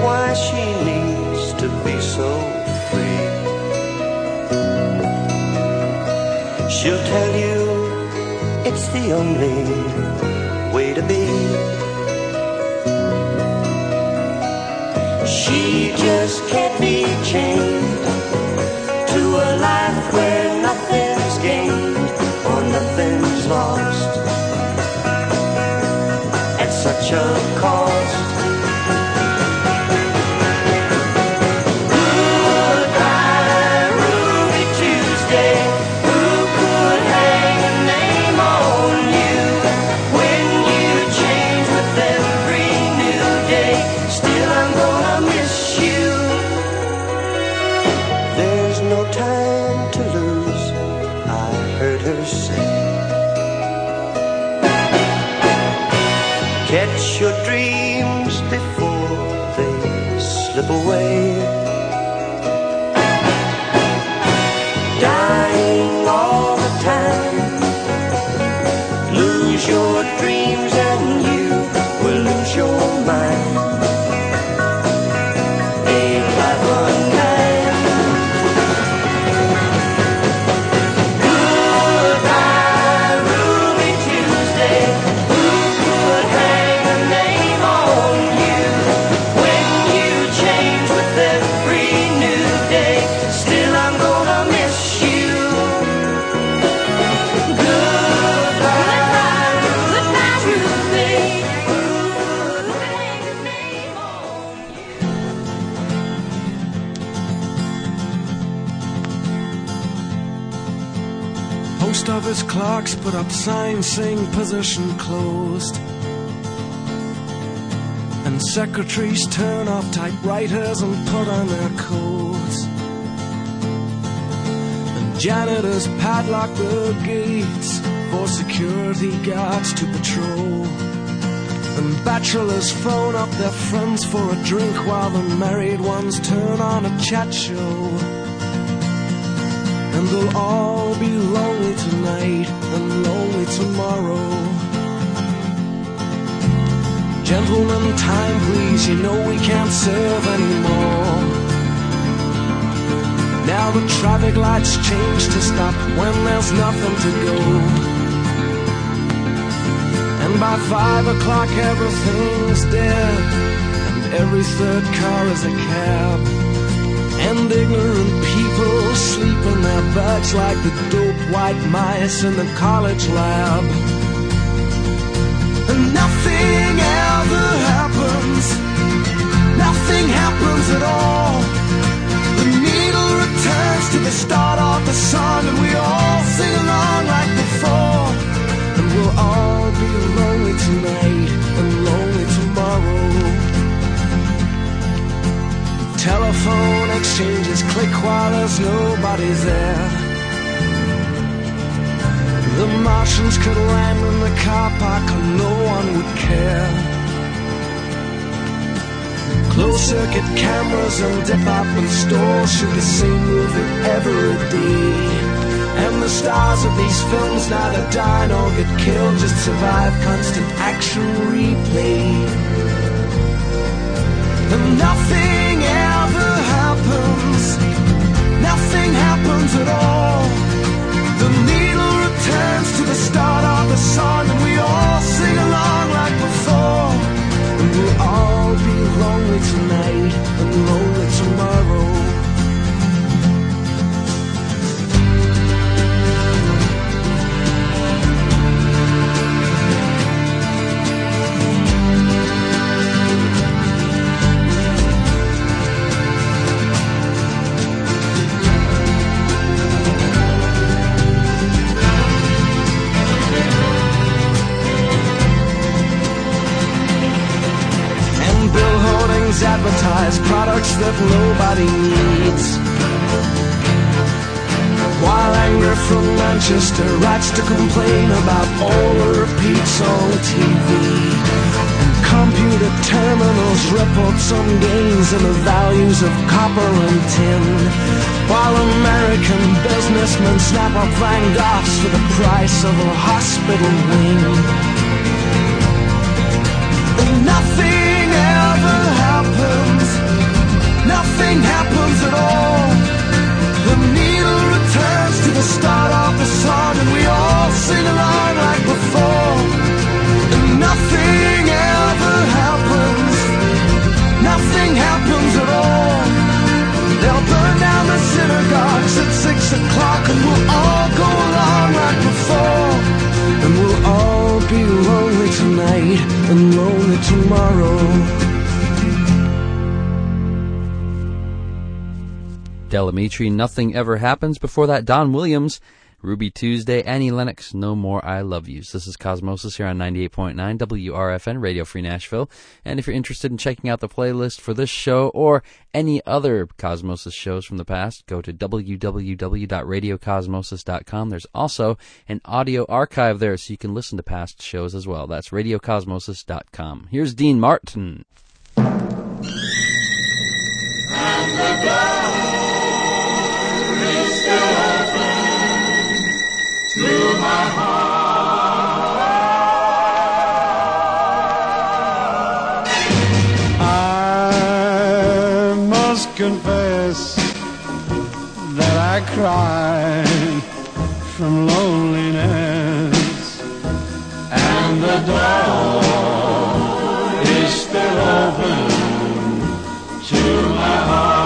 Why she needs to be so free, she'll tell you it's the only way to be. She just can't be chained to a life where nothing's gained or nothing's lost at such a cost. Catch your dreams before they slip away. Dying all the time, lose your dreams and you will lose your mind. Ain't life a night? Goodbye, Ruby Tuesday. Office clerks put up signs saying position closed, and secretaries turn off typewriters and put on their coats, and janitors padlock the gates for security guards to patrol, and bachelors phone up their friends for a drink while the married ones turn on a chat show. And they'll all be lonely tonight and lonely tomorrow. Gentlemen, time please, you know we can't serve anymore. Now the traffic lights change to stop when there's nothing to go. And by 5 o'clock everything's dead, and every third car is a cab. And ignorant people sleep in their beds like the dope white mice in the college lab. And nothing ever happens. Nothing happens at all. The needle returns to the start of the song, and we all sing along like before. And we'll all be lonely tonight and lonely tomorrow. Telephone exchanges click while there's nobody there. The Martians could land in the car park and no one would care. Closed circuit cameras and department stores shoot the same movie every day. And the stars of these films neither die nor get killed, just survive constant action replay. And nothing ever happens. Nothing happens at all. The needle returns to the start of the song, and we all sing along like before. And we'll all be lonely tonight and lonely tomorrow. nobody needs. While anger from Manchester writes to complain about all the repeats on TV. And computer terminals report some gains in the values of copper and tin. While American businessmen snap up Van Goghs for the price of a hospital wing. And nothing ever happens. Nothing happens at all. The needle returns to the start of the song, and we all sing along like before. And nothing ever happens. Nothing happens at all. They'll burn down the synagogues at 6 o'clock, and we'll all go along like before. And we'll all be lonely tonight and lonely tomorrow. Delamitri, Nothing Ever Happens. Before that, Don Williams, Ruby Tuesday, Annie Lennox, No More I Love Yous. This is Cosmosis here on 98.9 WRFN, Radio Free Nashville. And if you're interested in checking out the playlist for this show or any other Cosmosis shows from the past, go to www.radiocosmosis.com. There's also an audio archive there so you can listen to past shows as well. That's radiocosmosis.com. Here's Dean Martin. I must confess that I cried from loneliness, and the door is still open to my heart.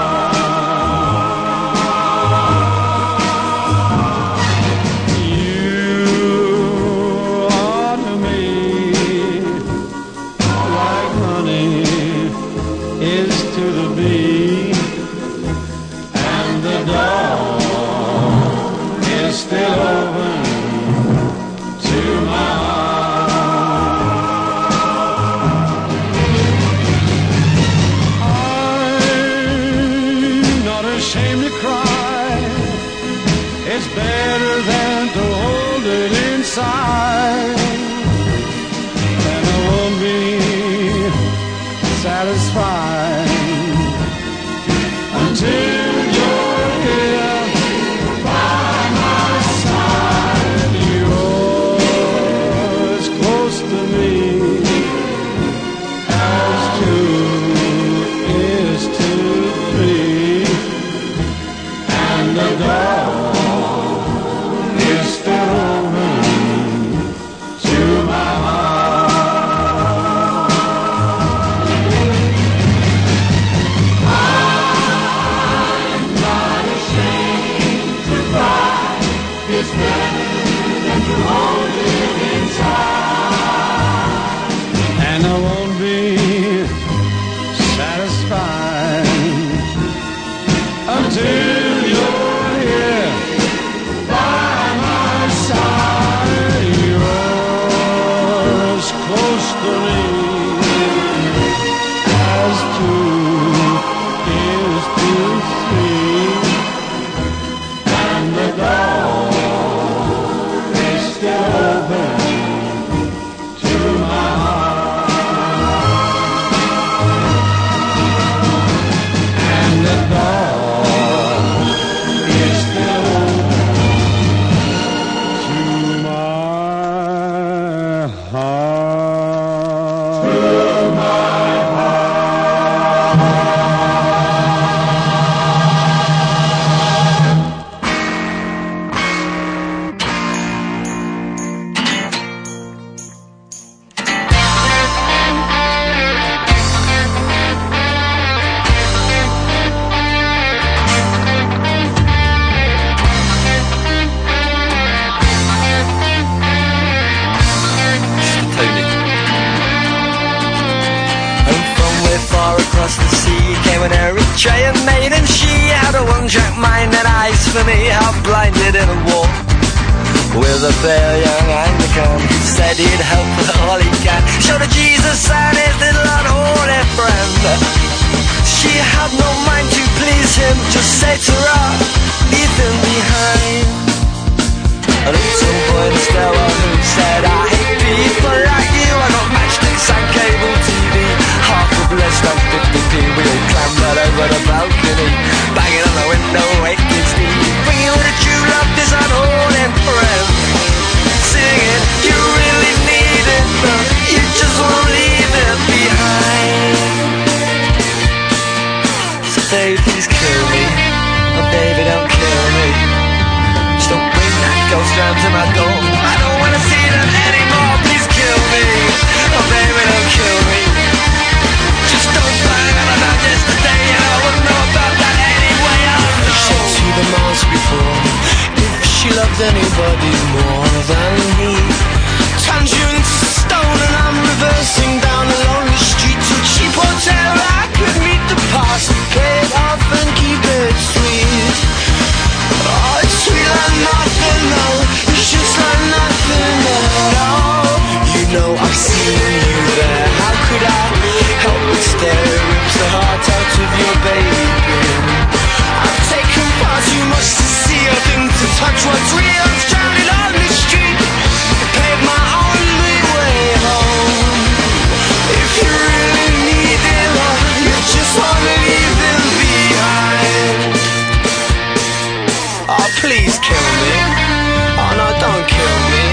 Jack mind and eyes for me, half blinded in a war. With a fair young Anglican, said he'd help with all he can, showed her Jesus and his little unholy friend. She had no mind to please him, just said to her, leave him behind. And Eton points there were who said, I hate people like you, I got matchsticks and cable TV. Half the bliss and 50p, we all clambered over the balcony, banging on the window, waking Steve, bringing all the true love, this unholy friend. Singing, you really need it, but you just won't leave it behind. So baby, please kill me, oh baby, don't kill me. Just don't bring that ghost round to my door, I don't wanna see them anymore. Please kill me, oh baby, don't kill me. Just don't find out about yesterday, and I wouldn't know about that anyway. I've said to the miles before, if she loved anybody more than me, turns you into stone, and I'm reversing down a lonely street to a cheap hotel. I could meet the past, pay it off and keep it sweet. Oh, it's sweet like nothing, though. It's just like nothing at all. You know I've seen you there. How could I help but stare? It rips the heart out of your baby. I've taken far too much to see or things to touch. What's real? Stranded on the street, I paved my only way home. If you really need it, you just wanna leave them behind. Oh, please kill me. Oh no, don't kill me.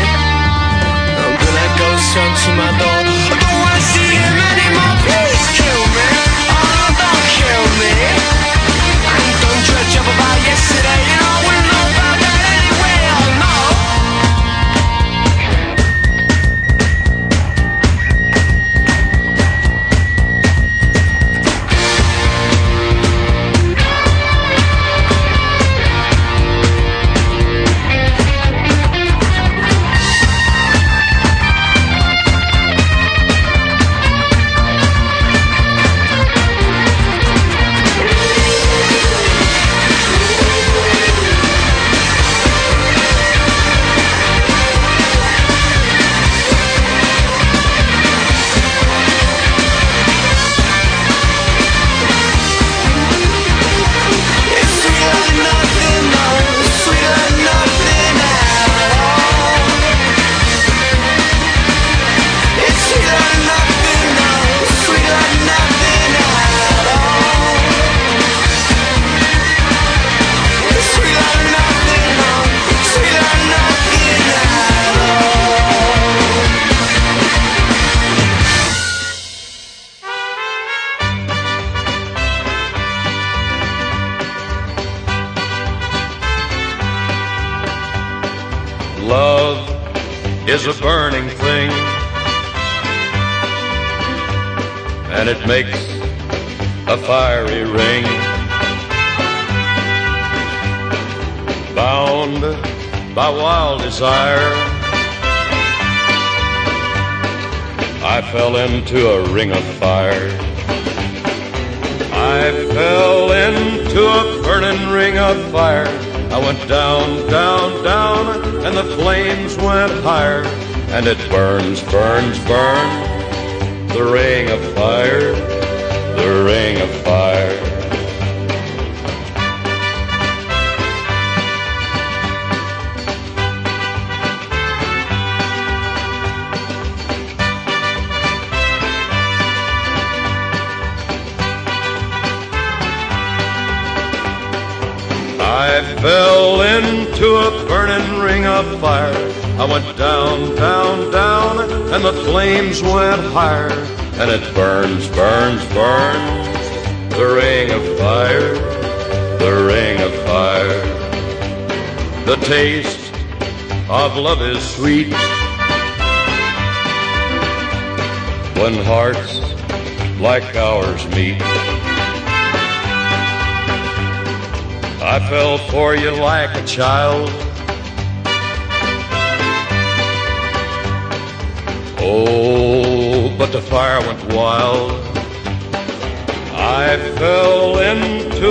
I'm gonna go straight to my door. I don't wanna see him anymore. Please kill me. Oh no, don't kill me. And don't dredge up about yesterday, you know I wouldn't know about that anyway. Oh no. Is a burning thing, and it makes a fiery ring, bound by wild desire. I fell into a ring of fire. I fell into a burning ring of fire. I went down, down, down, and the flames went higher, and it burns, burns, burns, the ring of fire, the ring of fire. I fell into a burning ring of fire. I went down, down, down, and the flames went higher, and it burns, burns, burns, the ring of fire, the ring of fire. The taste of love is sweet, when hearts like ours meet. I fell for you like a child. Oh, but the fire went wild. I fell into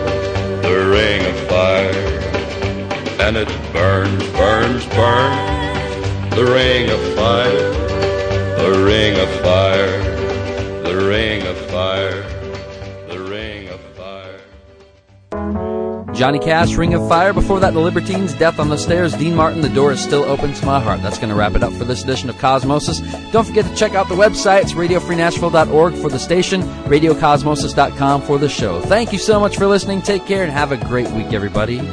the ring of fire. And it burns, burns, burns, the ring of fire, the ring of fire, the ring of fire, the ring of fire. Johnny Cash, Ring of Fire. Before that, The Libertines, Death on the Stairs. Dean Martin, The Door Is Still Open to My Heart. That's going to wrap it up for this edition of Cosmosis. Don't forget to check out the website. It's RadioFreeNashville.org for the station, RadioCosmosis.com for the show. Thank you so much for listening. Take care and have a great week, everybody.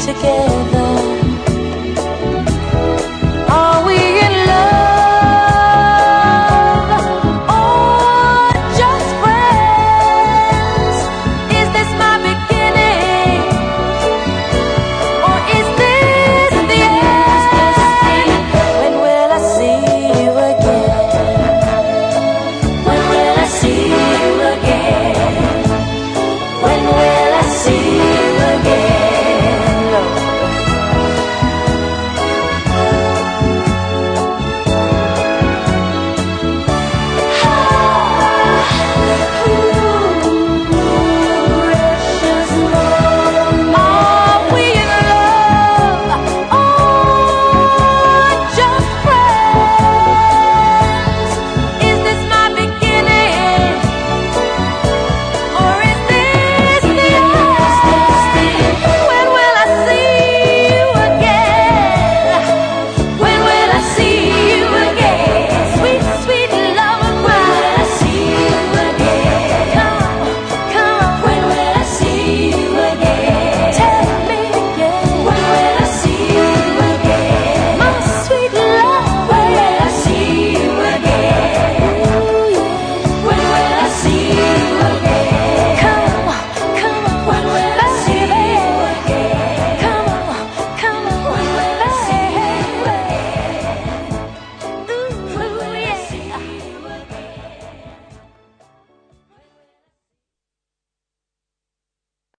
Again.